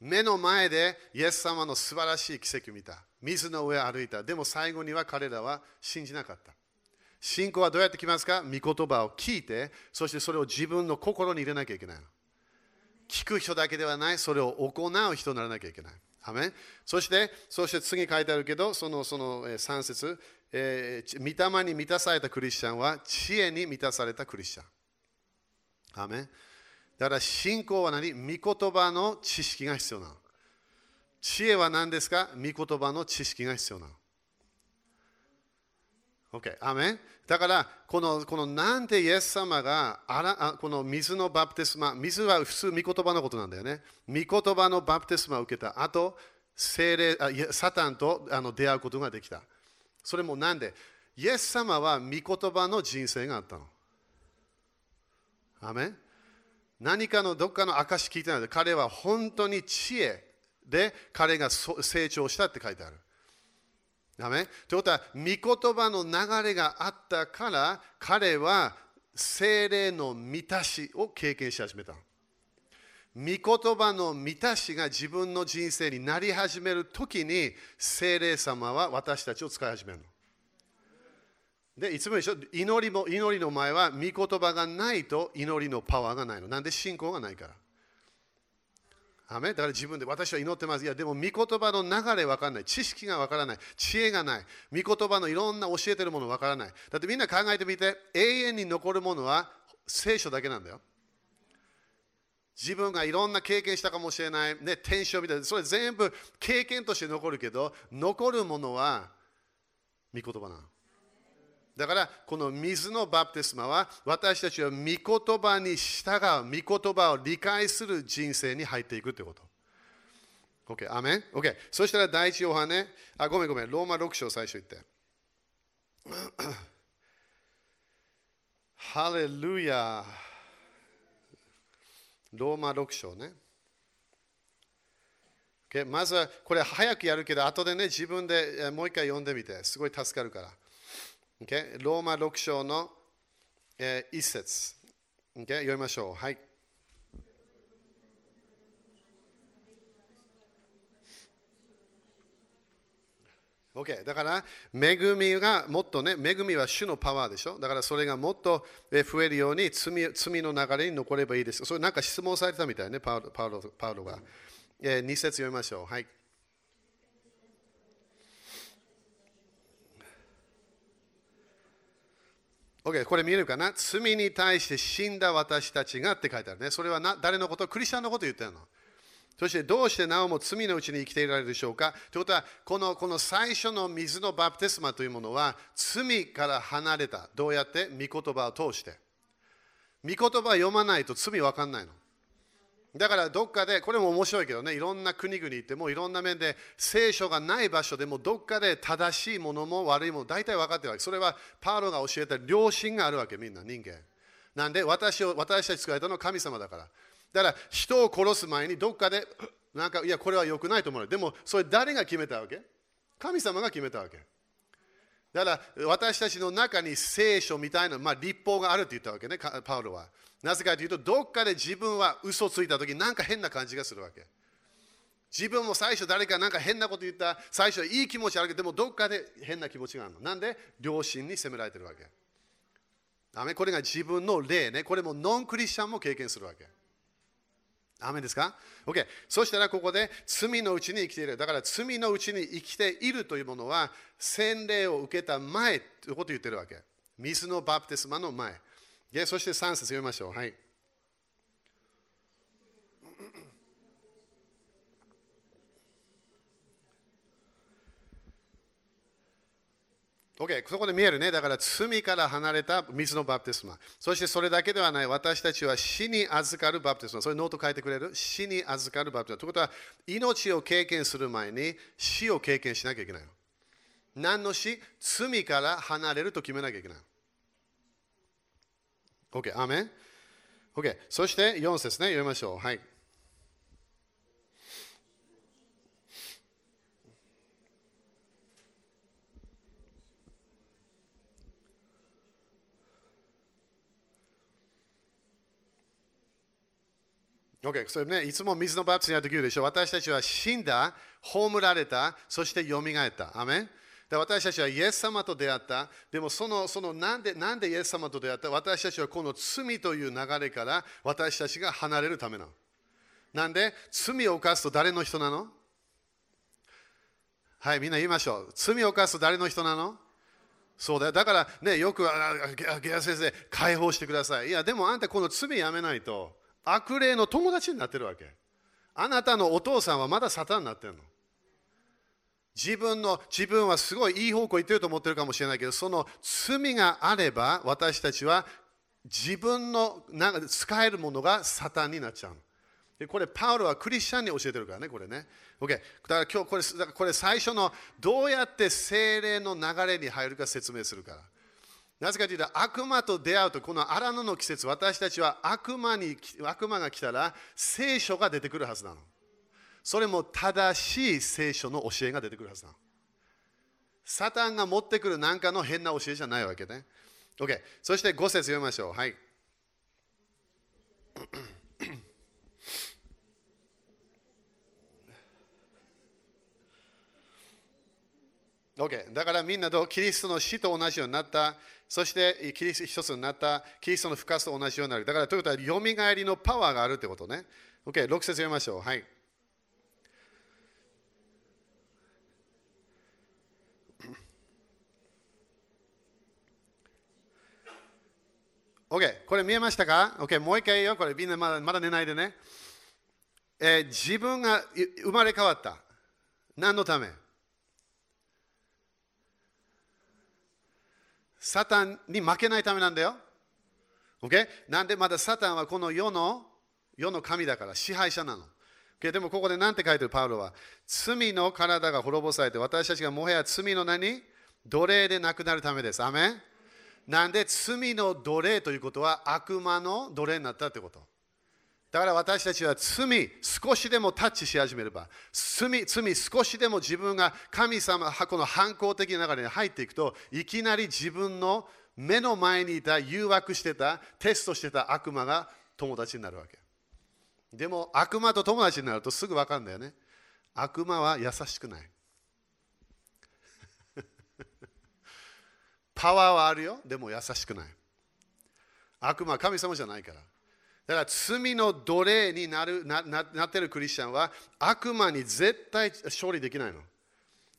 目の前でイエス様の素晴らしい奇跡を見た。水の上を歩いた。でも最後には彼らは信じなかった。信仰はどうやってきますか？御言葉を聞いて、そしてそれを自分の心に入れなきゃいけないの。聞く人だけではない、それを行う人にならなきゃいけない。アメン。そして次書いてあるけど、その3節、御霊に満たされたクリスチャンは知恵に満たされたクリスチャン。アメン。だから信仰は何？御言葉の知識が必要なの。知恵は何ですか？御言葉の知識が必要なの。Okay、アメン。だからこのなんでイエス様がこの水のバプテスマ、水は普通御言葉のことなんだよね。御言葉のバプテスマを受けた後、サタンと出会うことができた。それもなんでイエス様は御言葉の人生があったの。アメン。何かのどっかの証聞いてないで、彼は本当に知恵で彼が成長したって書いてある。アメン。ということは、御言葉の流れがあったから、彼は聖霊の満たしを経験し始めた。御言葉の満たしが自分の人生になり始めるときに、聖霊様は私たちを使い始めるの。で、いつもでしょ、祈りの前は、御言葉がないと祈りのパワーがないの。なんで信仰がないから。アメン。だから自分で私は祈ってます。いや、でも御言葉の流れ分からない。知識が分からない。知恵がない。御言葉のいろんな教えてるもの分からない。だってみんな考えてみて、永遠に残るものは聖書だけなんだよ。自分がいろんな経験したかもしれない。ね、天使みたいな。それ全部経験として残るけど、残るものは御言葉なの。だからこの水のバプテスマは、私たちは御言葉に従う、御言葉を理解する人生に入っていくということ。OK、アメン。OK、そしたら第一ヨハネ、ごめん、ローマ6章最初言って。ハレルヤ。ローマ6章ね。OK、まずはこれ早くやるけど、後でね、自分でもう一回読んでみて、すごい助かるから。Okay? ローマ6章の、1節、okay? 読みましょう。はい。Okay、だから、恵みがもっとね、恵みは主のパワーでしょ。だからそれがもっと増えるように、罪の流れに残ればいいです。それなんか質問されたみたいね、パウロが。2節読みましょう。はい。Okay、これ見えるかな。罪に対して死んだ私たちがって書いてあるね。それは誰のこと？クリスチャンのこと言ってるの。そしてどうしてなおも罪のうちに生きていられるでしょうか。ということは、この最初の水のバプテスマというものは、罪から離れた。どうやって？御言葉を通して。御言葉を読まないと罪分かんないの。だからどっかで、これも面白いけどね、いろんな国々行っても、いろんな面で聖書がない場所でも、どっかで正しいものも悪いもの、大体分かってるわけ。それはパウロが教えた良心があるわけ、みんな人間。なんで、私たち作られたのは神様だから。だから人を殺す前に、どっかで、なんか、いや、これは良くないと思う。でも、それ誰が決めたわけ？神様が決めたわけ。だから私たちの中に聖書みたいな、立法があるって言ったわけね、パウロは。なぜかというと、どっかで自分は嘘ついたとき、なんか変な感じがするわけ。自分も最初誰かなんか変なこと言った、最初はいい気持ちあるけど、でもどっかで変な気持ちがあるの。なんで、良心に責められてるわけ。アメン。これが自分の霊ね。これもノンクリスチャンも経験するわけ。アメンですか？ OK。そしたらここで、罪のうちに生きている。だから罪のうちに生きているというものは、洗礼を受けた前ということを言ってるわけ。水のバプテスマの前。そして3節読みましょう。はい。OK、そこで見えるね。だから罪から離れた水のバプテスマ。そしてそれだけではない。私たちは死に預かるバプテスマ。それノート書いてくれる？死に預かるバプテスマ。ということは、命を経験する前に死を経験しなきゃいけないの。何の死？罪から離れると決めなきゃいけない。OK、アーメン。OK、そして4節ね、読みましょう。はい。OK、それね、いつも水のバプテスマにあるとき言うでしょ。私たちは死んだ、葬られた、そしてよみがえった。アーメン。私たちはイエス様と出会った。でもなんでイエス様と出会った？私たちはこの罪という流れから私たちが離れるためなの。なんで罪を犯すと誰の人なの？はい、みんな言いましょう。罪を犯すと誰の人なの？そうだよ。だからね、よくゲア先生、解放してください。いや、でもあんたこの罪やめないと悪霊の友達になってるわけ。あなたのお父さんはまだサタンになってるの。自分はすごいいい方向に行ってると思ってるかもしれないけど、その罪があれば私たちは自分の使えるものがサタンになっちゃう。でこれパウロはクリスチャンに教えてるからね、これね。OK、だから今日これ最初のどうやって聖霊の流れに入るか説明するから。なぜかというと、悪魔と出会うと、この荒野の季節、私たちは悪魔が来たら聖書が出てくるはずなの。それも正しい聖書の教えが出てくるはずだ。サタンが持ってくる何かの変な教えじゃないわけね。OK、そして5節読みましょう。はい。OK、だからみんなキリストの死と同じようになった。そして一つになった。キリストの復活と同じようになる。だからということは、よみがえりのパワーがあるってことね。OK、6節読みましょう。はい。OK、これ見えましたか？ OK、もう一回言うよ。これみんなまだ寝ないでね。自分が生まれ変わった。何のため？サタンに負けないためなんだよ。OK、なんでまだサタンはこの世の神だから支配者なの。OK、でもここで何て書いてるパウロは？罪の体が滅ぼされて、私たちがもはや罪の奴隷でなくなるためです。アメン。なんで罪の奴隷ということは悪魔の奴隷になったということ。だから私たちは罪少しでもタッチし始めれば、罪少しでも自分が神様この反抗的な流れに入っていくと、いきなり自分の目の前にいた、誘惑してた、テストしてた悪魔が友達になるわけ。でも悪魔と友達になるとすぐ分かるんだよね。悪魔は優しくない。パワーはあるよ、でも優しくない。悪魔は神様じゃないから。だから罪の奴隷になってるクリスチャンは悪魔に絶対勝利できないの。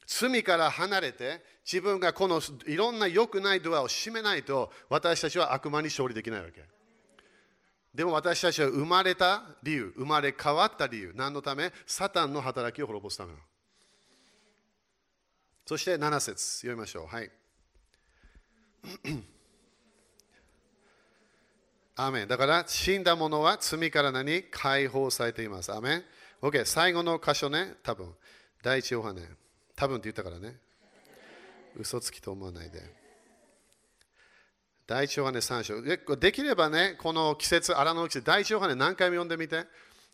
罪から離れて自分がこのいろんな良くないドアを閉めないと、私たちは悪魔に勝利できないわけ。でも私たちは生まれた理由、生まれ変わった理由、何のため？サタンの働きを滅ぼすための。そして7節読みましょう。はい。アーメン。だから死んだ者は罪から解放されています。アーメン。OK、最後の箇所ね、多分第一ヨハネ、多分って言ったからね、嘘つきと思わないで。第一ヨハネ3章、できればね、この季節、荒野の季節、第一ヨハネ何回も読んでみて。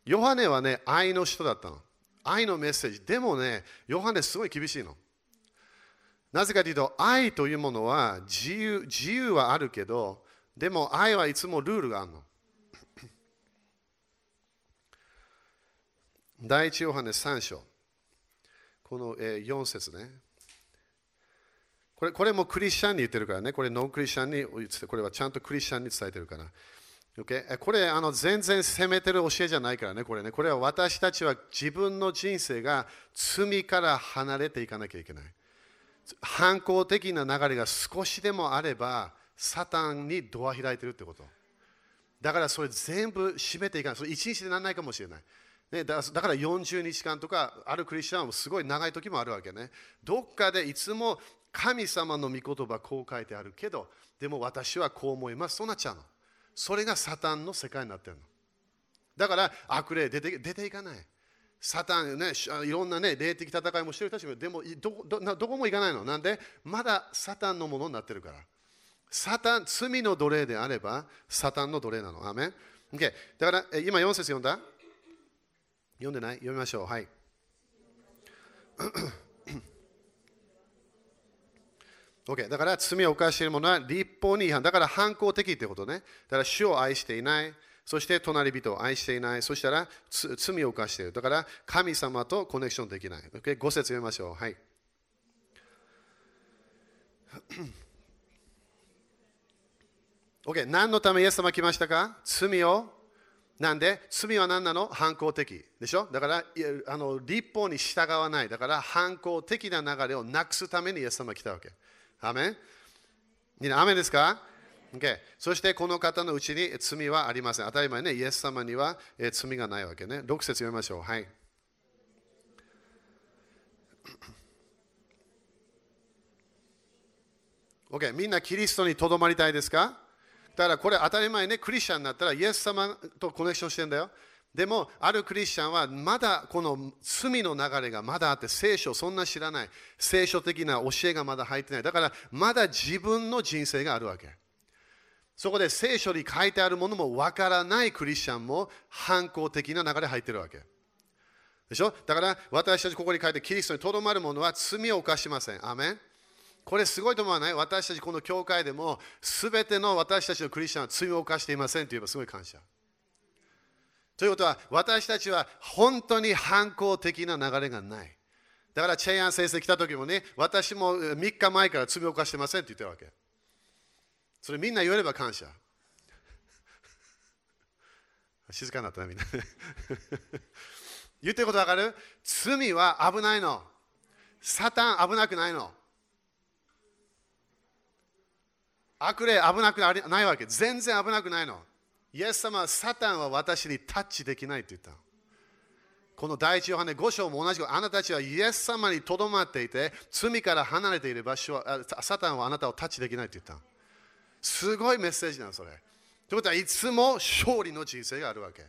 ヨハネはね、愛の人だったの。愛のメッセージ。でもね、ヨハネすごい厳しいの。なぜかというと、愛というものは自由はあるけど、でも愛はいつもルールがあるの。第一ヨハネ3章、この4節ね。これもクリスチャンに言ってるからね、これノンクリスチャンに言って、これはちゃんとクリスチャンに伝えてるから。Okay? これ全然責めてる教えじゃないからね、これね。これは私たちは自分の人生が罪から離れていかなきゃいけない。反抗的な流れが少しでもあればサタンにドア開いてるってこと。だからそれ全部閉めていかない。それ1日でならないかもしれない、ね、だから40日間とかあるクリスチャンもすごい長い時もあるわけね。どっかでいつも神様の御言葉こう書いてあるけど、でも私はこう思います。そうなっちゃうの。それがサタンの世界になってるの。だから悪霊出ていかない。サタンね、いろんなね、霊的戦いもしてる人たちも、でもどこも行かないの。なんで、まだサタンのものになってるから。サタン、罪の奴隷であれば、サタンの奴隷なの。アーメン。Okay、だから、今4節読んだ？読んでない？読みましょう。はい。Okay、だから、罪を犯している者は律法に違反。だから、反抗的ってことね。だから、主を愛していない。そして隣人を愛していない。そしたら罪を犯している。だから神様とコネクションできない。5節読みましょう。はい。OK。何のためイエス様来ましたか？罪を。なんで罪は何なの？反抗的。でしょ？だから律法に従わない。だから反抗的な流れをなくすためにイエス様来たわけ。アーメン。みんな、アーメンですか？Okay、そしてこの方のうちに罪はありません。当たり前ね、イエス様には罪がないわけね。6節読みましょう。はい。OK、みんなキリストにとどまりたいですか？だからこれ当たり前ね、クリスチャンになったらイエス様とコネクションしてんだよ。でも、あるクリスチャンはまだこの罪の流れがまだあって、聖書そんな知らない。聖書的な教えがまだ入ってない。だからまだ自分の人生があるわけ。そこで聖書に書いてあるものもわからないクリスチャンも反抗的な流れ入ってるわけ。でしょ？だから私たちここに書いてキリストにとどまる者は罪を犯しません。アーメン。これすごいと思わない？私たちこの教会でも全ての私たちのクリスチャンは罪を犯していませんと言えばすごい感謝。ということは私たちは本当に反抗的な流れがない。だからチェイアン先生来た時もね、私も3日前から罪を犯してませんって言ってるわけ。それみんな言われば感謝。静かになったな、みんな。言ってることわかる？罪は危ないの。サタン危なくないの。悪霊危なくないわけ。全然危なくないの。イエス様はサタンは私にタッチできないって言ったの。この第一ヨハネ5章も同じく、あなたたちはイエス様にとどまっていて、罪から離れていればサタンはあなたをタッチできないって言ったの。すごいメッセージなの、それ。ということは、いつも勝利の人生があるわけ。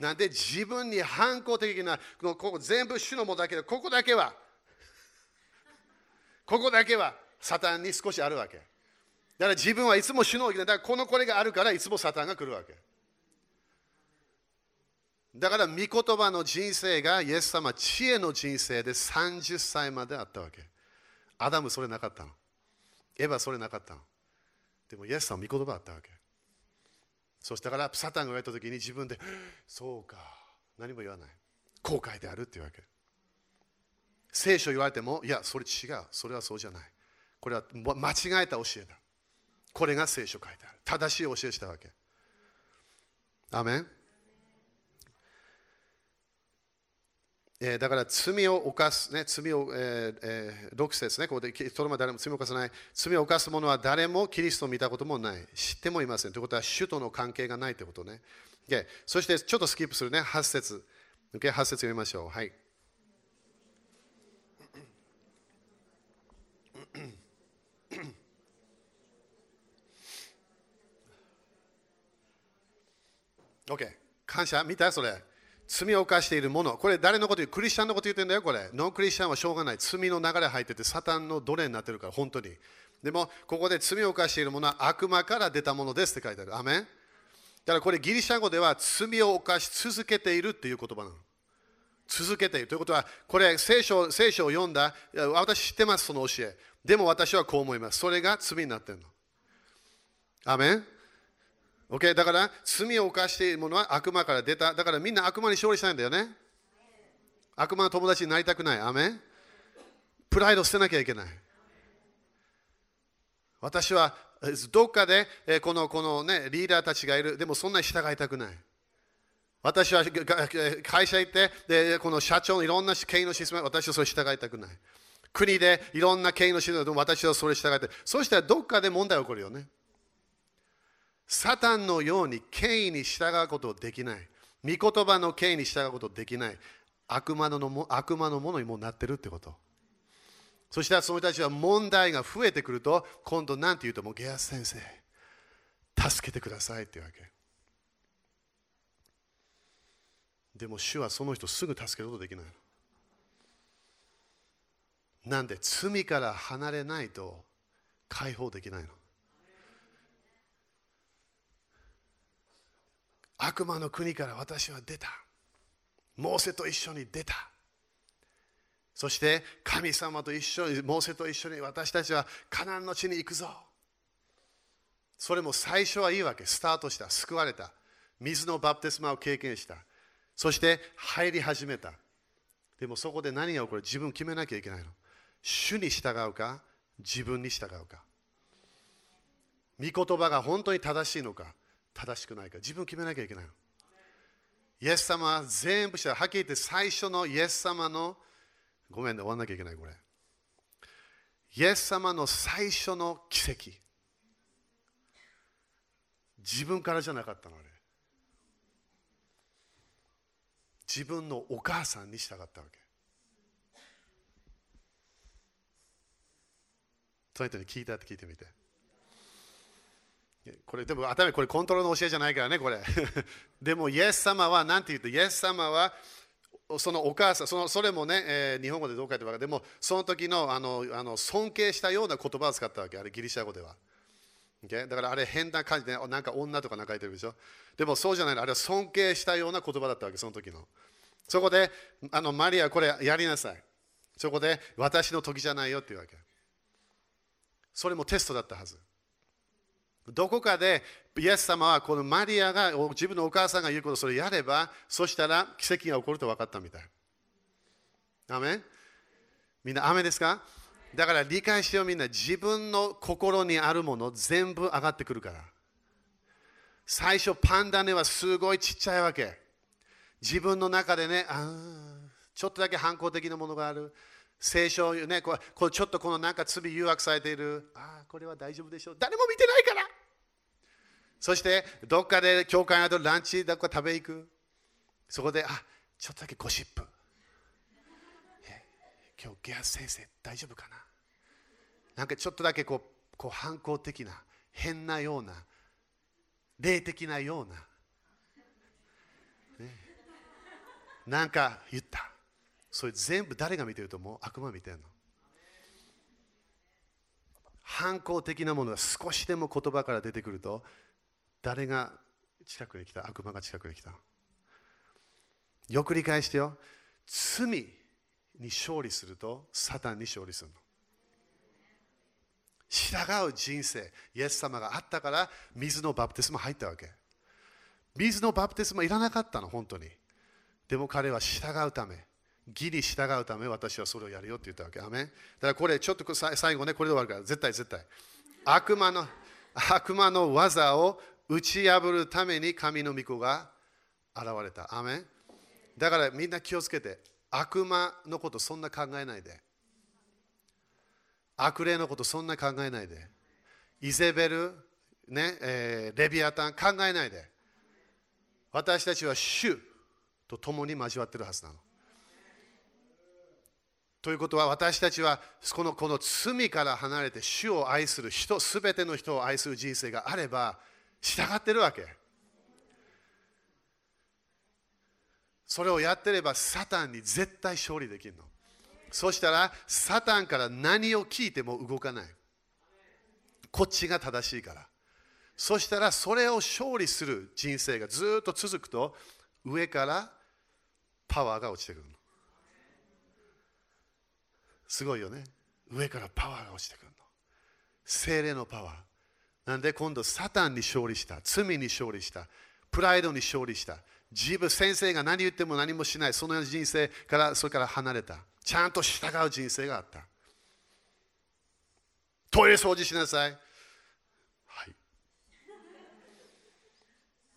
なんで、自分に反抗的な、ここ全部主のものだけど、ここだけは、サタンに少しあるわけ。だから自分はいつも主の動きで、だからこれがあるから、いつもサタンが来るわけ。だから、御言葉の人生が、イエス様、知恵の人生で30歳まであったわけ。アダム、それなかったの。エヴァ、それなかったの。でもイエス様の御言葉あったわけ。そしたからサタンが言われた時に自分でそうか、何も言わない。後悔であるっていうわけ。聖書言われても、いやそれ違う、それはそうじゃない、これは間違えた教えだ、これが聖書書いてある、正しい教えしたわけ。アーメン。だから罪を犯す、ね、罪を、6節ね、ここで、とどまる誰も罪を犯さない。罪を犯す者は誰もキリストを見たこともない。知ってもいません。ということは、主との関係がないということね。Okay、そして、ちょっとスキップするね、8節。Okay、8節読みましょう。はい。OK、感謝、見たそれ。罪を犯しているもの、これ誰のこと言う？クリスチャンのこと言ってんだよ、これ。ノンクリスチャンはしょうがない。罪の流れ入ってて、サタンの奴隷になってるから、本当に。でも、ここで罪を犯しているものは悪魔から出たものですって書いてある。アメン。だからこれ、ギリシャ語では罪を犯し続けているっていう言葉なの。続けている。ということは、これ、聖書を読んだ、私知ってます、その教え。でも私はこう思います。それが罪になってるの。アメン。Okay、だから罪を犯しているものは悪魔から出た。だからみんな悪魔に勝利したいんだよね。悪魔の友達になりたくない。アメン。プライド捨てなきゃいけない。私はどっかでこの、ね、リーダーたちがいる。でもそんなに従いたくない。私は会社行ってでこの社長のいろんな経営のシステム、私はそれ従いたくない。国でいろんな経営のシステムでも私はそれ従いたい。そうしたらどっかで問題が起こるよね。サタンのように権威に従うことできない。御言葉の権威に従うことできない。悪魔のものにもなってるってこと。そしたらその人たちは問題が増えてくると、今度何て言うと、もうゲアス先生助けてくださいっていうわけ。でも主はその人すぐ助けることできない。なんで罪から離れないと解放できないの。悪魔の国から私は出た。モーセと一緒に出た。そして神様と一緒に、モーセと一緒に私たちはカナンの地に行くぞ。それも最初はいいわけ。スタートした。救われた。水のバプテスマを経験した。そして入り始めた。でもそこで何が起こる？自分決めなきゃいけないの。主に従うか、自分に従うか。御言葉が本当に正しいのか、正しくないか。自分決めなきゃいけないの。イエス様は全部した。はっきり言って最初のイエス様の、ごめんね、終わんなきゃいけないこれ。イエス様の最初の奇跡。自分からじゃなかったのあれ。自分のお母さんに従ったわけ。その人に聞いたって聞いてみて。これでも頭にこれコントロールの教えじゃないからねこれ。でもイエス様はなんて言うと、イエス様はそのお母さん、それもね、日本語でどう書いてるか、でもその時の尊敬したような言葉を使ったわけ。あれギリシャ語では。だからあれ変な感じで、なんか女とかなんか言ってるでしょ。でもそうじゃないの。あれは尊敬したような言葉だったわけ、その時の。そこでマリア、これやりなさい。そこで私の時じゃないよっていうわけ。それもテストだったはず。どこかでイエス様はこのマリアが、自分のお母さんが言うことをそれやれば、そしたら奇跡が起こると分かったみたい。アメン。みんなアメンですか？だから理解してよみんな、自分の心にあるもの全部上がってくるから。最初パンダねはすごいちっちゃいわけ。自分の中でね、ちょっとだけ反抗的なものがある。聖書をね、これちょっとこのなんか罪誘惑されている。これは大丈夫でしょう。誰も見てないから。そしてどっかで教会などランチだとか食べ行く。そこでちょっとだけゴシップ。今日ゲアス先生大丈夫かな、なんかちょっとだけこう反抗的な、変なような、霊的なような、ね、なんか言った。それ全部誰が見てると思う？悪魔見てるの。反抗的なものが少しでも言葉から出てくると、誰が近くに来た？悪魔が近くに来た。よく理解してよ。罪に勝利するとサタンに勝利するの。従う人生、イエス様があったから水のバプテスマ入ったわけ。水のバプテスマいらなかったの本当に。でも彼は従うため、義に従うため、私はそれをやるよって言ったわけ。アメン。だからこれちょっと最後ね、これで終わるから、絶対悪魔の技を打ち破るために神の御子が現れた。アメン。だからみんな気をつけて、悪魔のことそんな考えないで、悪霊のことそんな考えないで、イゼベル、ね、レビアタン考えないで、私たちは主と共に交わってるはずなの。ということは、私たちはこの罪から離れて主を愛する人、すべての人を愛する人生があれば従ってるわけ。それをやってればサタンに絶対勝利できるの。そしたらサタンから何を聞いても動かない。こっちが正しいから。そしたらそれを勝利する人生がずっと続くと、上からパワーが落ちてくるの。すごいよね。上からパワーが落ちてくるの。精霊のパワー。なんで今度サタンに勝利した、罪に勝利した、プライドに勝利した、自分、先生が何言っても何もしない、そのような人生から、それから離れた。ちゃんと従う人生があった。トイレ掃除しなさい。はい。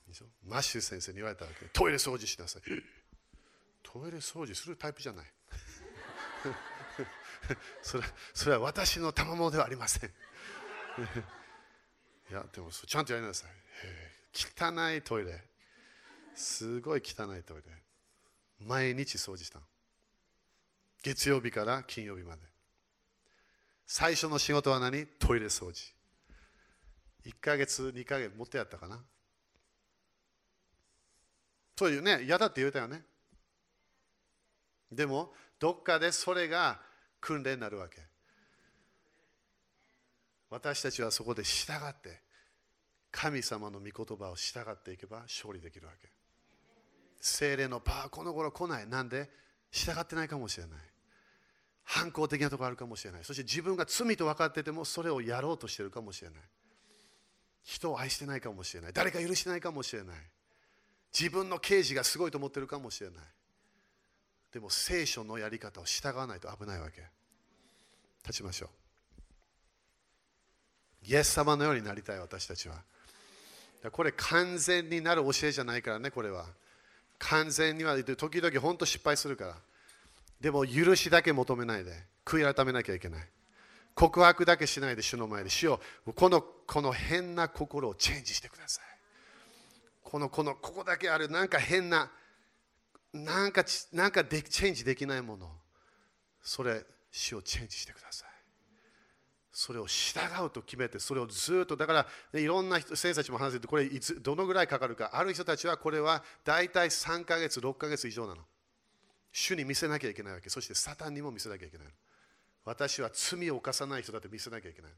でしょ？マッシュ先生に言われたわけ。トイレ掃除しなさい。トイレ掃除するタイプじゃない。それは私の賜物ではありません。いや、でもちゃんとやりなさい。汚いトイレ。すごい汚いトイレ。毎日掃除した。月曜日から金曜日まで。最初の仕事は何？トイレ掃除。1ヶ月、2ヶ月、もっとやったかな。そういうね、嫌だって言うたよね。でも、どっかでそれが訓練になるわけ。私たちはそこで従って、神様の御言葉を従っていけば勝利できるわけ。精霊のパワー、この頃来ない。なんで？従ってないかもしれない。反抗的なところあるかもしれない。そして自分が罪と分かってても、それをやろうとしてるかもしれない。人を愛してないかもしれない。誰か許してないかもしれない。自分の刑事がすごいと思ってるかもしれない。でも聖書のやり方を従わないと危ないわけ。立ちましょう。イエス様のようになりたい、私たちは。これ完全になる教えじゃないからね、これは。完全には時々本当失敗するから。でも許しだけ求めないで、悔い改めなきゃいけない。告白だけしないで、主の前で。主よ、この変な心をチェンジしてください。ここだけある、なんか変な、なんかでチェンジできないもの、それ、主をチェンジしてください。それを従うと決めて、それをずっと、だから、ね、いろんな人、先生たちも話してて、これどのぐらいかかるか。ある人たちはこれは大体3ヶ月6ヶ月以上なの。主に見せなきゃいけないわけ。そしてサタンにも見せなきゃいけないの。私は罪を犯さない人だって見せなきゃいけないの。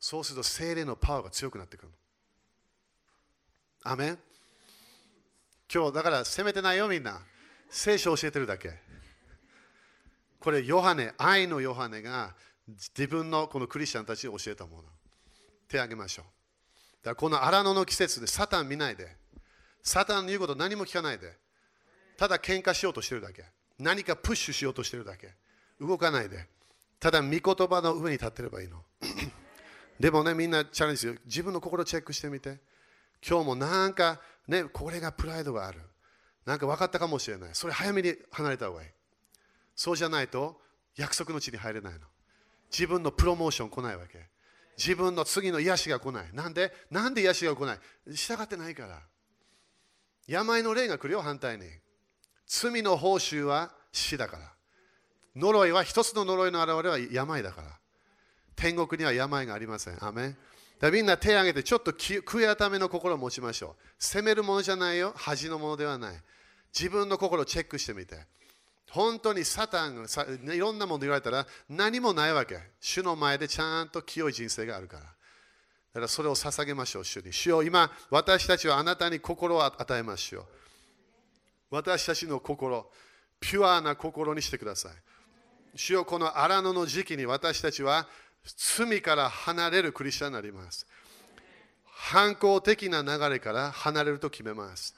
そうすると精霊のパワーが強くなってくるの。アメン。今日だから責めてないよ、みんな。聖書を教えてるだけ。これヨハネ、愛のヨハネが自分のこのクリスチャンたちに教えたもの。手を挙げましょう。だからこの荒野の季節でサタン見ないで、サタンの言うこと何も聞かないで、ただ喧嘩しようとしてるだけ、何かプッシュしようとしてるだけ、動かないで、ただ御言葉の上に立ってればいいの。でもね、みんなチャレンジする。自分の心をチェックしてみて。今日もなんかね、これがプライドがある。なんか分かったかもしれない。それ早めに離れた方がいい。そうじゃないと約束の地に入れないの。自分のプロモーション来ないわけ。自分の次の癒しが来ない。なんで癒しが来ない？従ってないから。病の霊が来るよ、反対に。罪の報酬は死だから。呪いは、一つの呪いの現れは病だから。天国には病がありません。アメン。だからみんな手を挙げて、ちょっと悔い改めの心を持ちましょう。責めるものじゃないよ。恥のものではない。自分の心をチェックしてみて。本当にサタンがいろんなもの言われたら何もないわけ。主の前でちゃんと清い人生があるから。だからそれを捧げましょう、主に。主よ、今私たちはあなたに心を与えましょう。私たちの心、ピュアな心にしてください。主よ、この荒野の時期に私たちは罪から離れるクリスチャンになります。反抗的な流れから離れると決めます。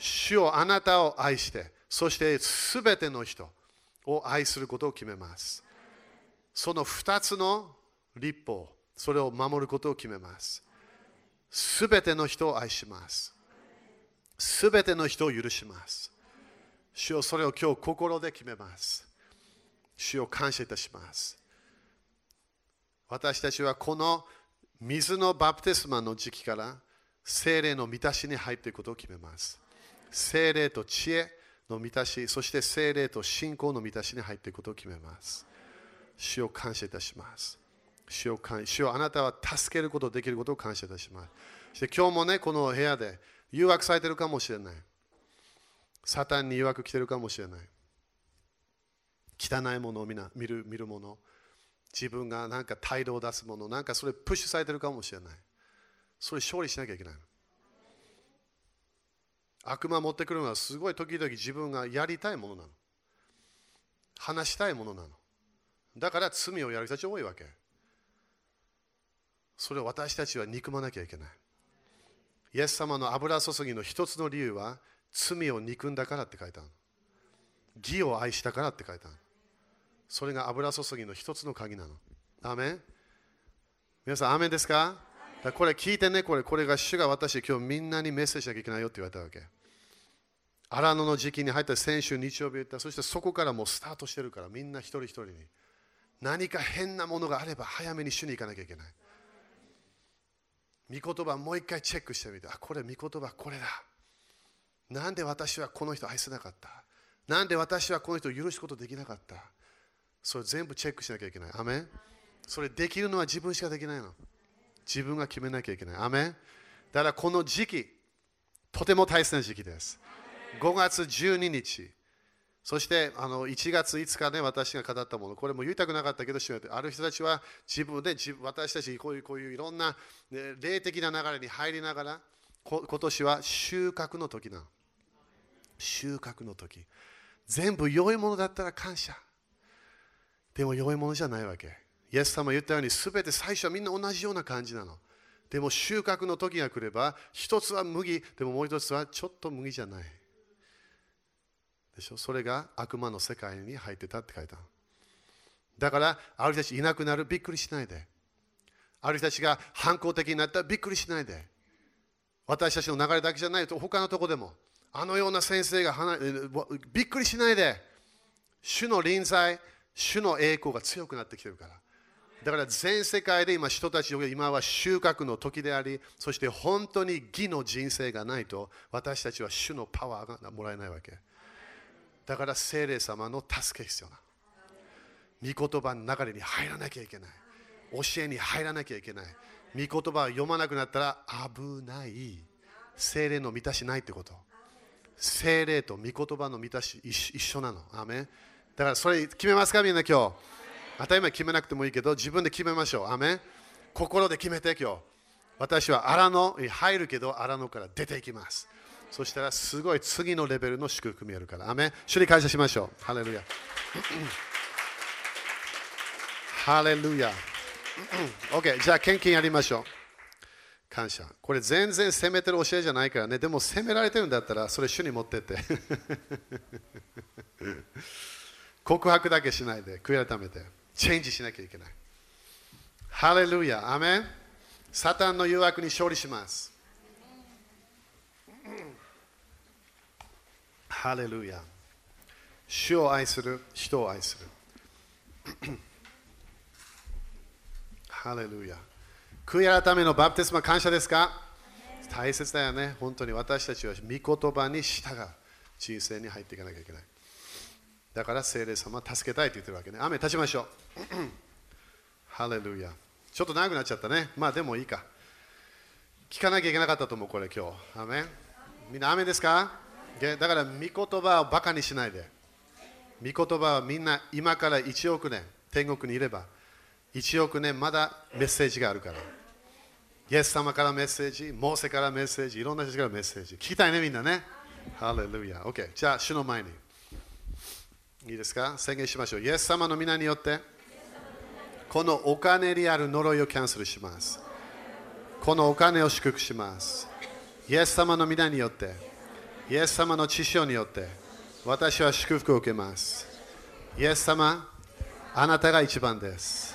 主よ、あなたを愛して、そしてすべての人を愛することを決めます。その2つの律法、それを守ることを決めます。すべての人を愛します。すべての人を許します。主よ、それを今日心で決めます。主よ、感謝いたします。私たちはこの水のバプテスマの時期から聖霊の満たしに入っていくことを決めます。聖霊と知恵の満たし、そして聖霊と信仰の満たしに入っていくことを決めます。主を感謝いたします。主をあなたは助けること、できることを感謝いたします。そして今日もね、この部屋で誘惑されてるかもしれない。サタンに誘惑来てるかもしれない。汚いものを見るもの。自分がなんか態度を出すもの、なんかそれプッシュされてるかもしれない。それ勝利しなきゃいけないの。悪魔持ってくるのはすごい時々自分がやりたいものなの。話したいものなの。だから罪をやる人たち多いわけ。それを私たちは憎まなきゃいけない。イエス様の油注ぎの一つの理由は罪を憎んだからって書いてあるの。義を愛したからって書いてあるの。それが油注ぎの一つの鍵なの。アーメン。皆さん、アーメンですか？だからこれ聞いてね、これが主が私、今日みんなにメッセージしなきゃいけないよって言われたわけ。荒野の時期に入った、先週日曜日言った。そしてそこからもうスタートしてるから、みんな一人一人に何か変なものがあれば早めに主に行かなきゃいけない。御言葉もう一回チェックしてみて、あ、これ御言葉、これだ。なんで私はこの人愛せなかった？なんで私はこの人を許すことできなかった？それ全部チェックしなきゃいけない。アメン。それできるのは自分しかできないの。自分が決めなきゃいけない。アメン。だからこの時期、とても大切な時期です。5月12日、そして1月5日ね、私が語ったもの、これも言いたくなかったけど、ある人たちは自分で、私たちこういういろんな霊的な流れに入りながら、今年は収穫の時なの。収穫の時。全部良いものだったら感謝。でも良いものじゃないわけ。イエス様言ったように、すべて最初はみんな同じような感じなの。でも収穫の時が来れば、一つは麦、でももう一つはちょっと麦じゃない。でしょ。それが悪魔の世界に入ってたって書いた。だから、ある人たちいなくなる、びっくりしないで。ある人たちが反抗的になったら、びっくりしないで。私たちの流れだけじゃないと、他のとこでも。あのような先生がびっくりしないで。主の臨在、主の栄光が強くなってきてるから。だから全世界で今、人たちの今は収穫の時であり、そして本当に義の人生がないと、私たちは主のパワーがもらえないわけ。だから聖霊様の助け必要な。御言葉の中に入らなきゃいけない。教えに入らなきゃいけない。御言葉を読まなくなったら危ない。聖霊の満たしないってこと。聖霊と御言葉の満たし一緒なの。アーメン。だからそれ決めますか、みんな今日。また今決めなくてもいいけど、自分で決めましょう。アーメン。心で決めて、今日。私は荒野に入るけど、荒野から出ていきます。そしたらすごい次のレベルの祝福見えるから。アーメン。主に感謝しましょう。ハレルヤ。ハレルヤ。OK、じゃあ献金やりましょう。感謝。これ全然責めてる教えじゃないからね。でも責められてるんだったらそれ主に持ってって告白だけしないで、悔い改めてチェンジしなきゃいけない。ハレルヤ。アメン。サタンの誘惑に勝利します。ハレルヤ。主を愛する、人を愛する。ハレルヤ。悔い改めのバプテスマ、感謝ですか？大切だよね。本当に私たちは御言葉に従う人生に入っていかなきゃいけない。だから聖霊様助けたいと言ってるわけね。雨立ちましょう。ハレルヤ。ちょっと長くなっちゃったね。まあでもいいか。聞かなきゃいけなかったと思う、これ今日。雨。みんな雨ですか？だから御言葉をバカにしないで。御言葉はみんな今から1億年、天国にいれば。1億年まだメッセージがあるから。イエス様からメッセージ、モーセからメッセージ、いろんな人からメッセージ。聞きたいね、みんなね。ハレルヤ。OK。じゃあ、主の前に。いいですか？宣言しましょう。イエス様の皆によって、このお金にある呪いをキャンセルします。このお金を祝福します。イエス様の皆によって、イエス様の血潮によって、私は祝福を受けます。イエス様、あなたが一番です。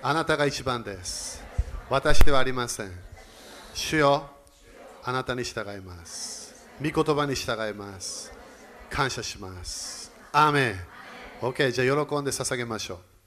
あなたが一番です。私ではありません。主よ、あなたに従います。御言葉に従います。感謝します。アーメン。OK、じゃあ喜んで捧げましょう。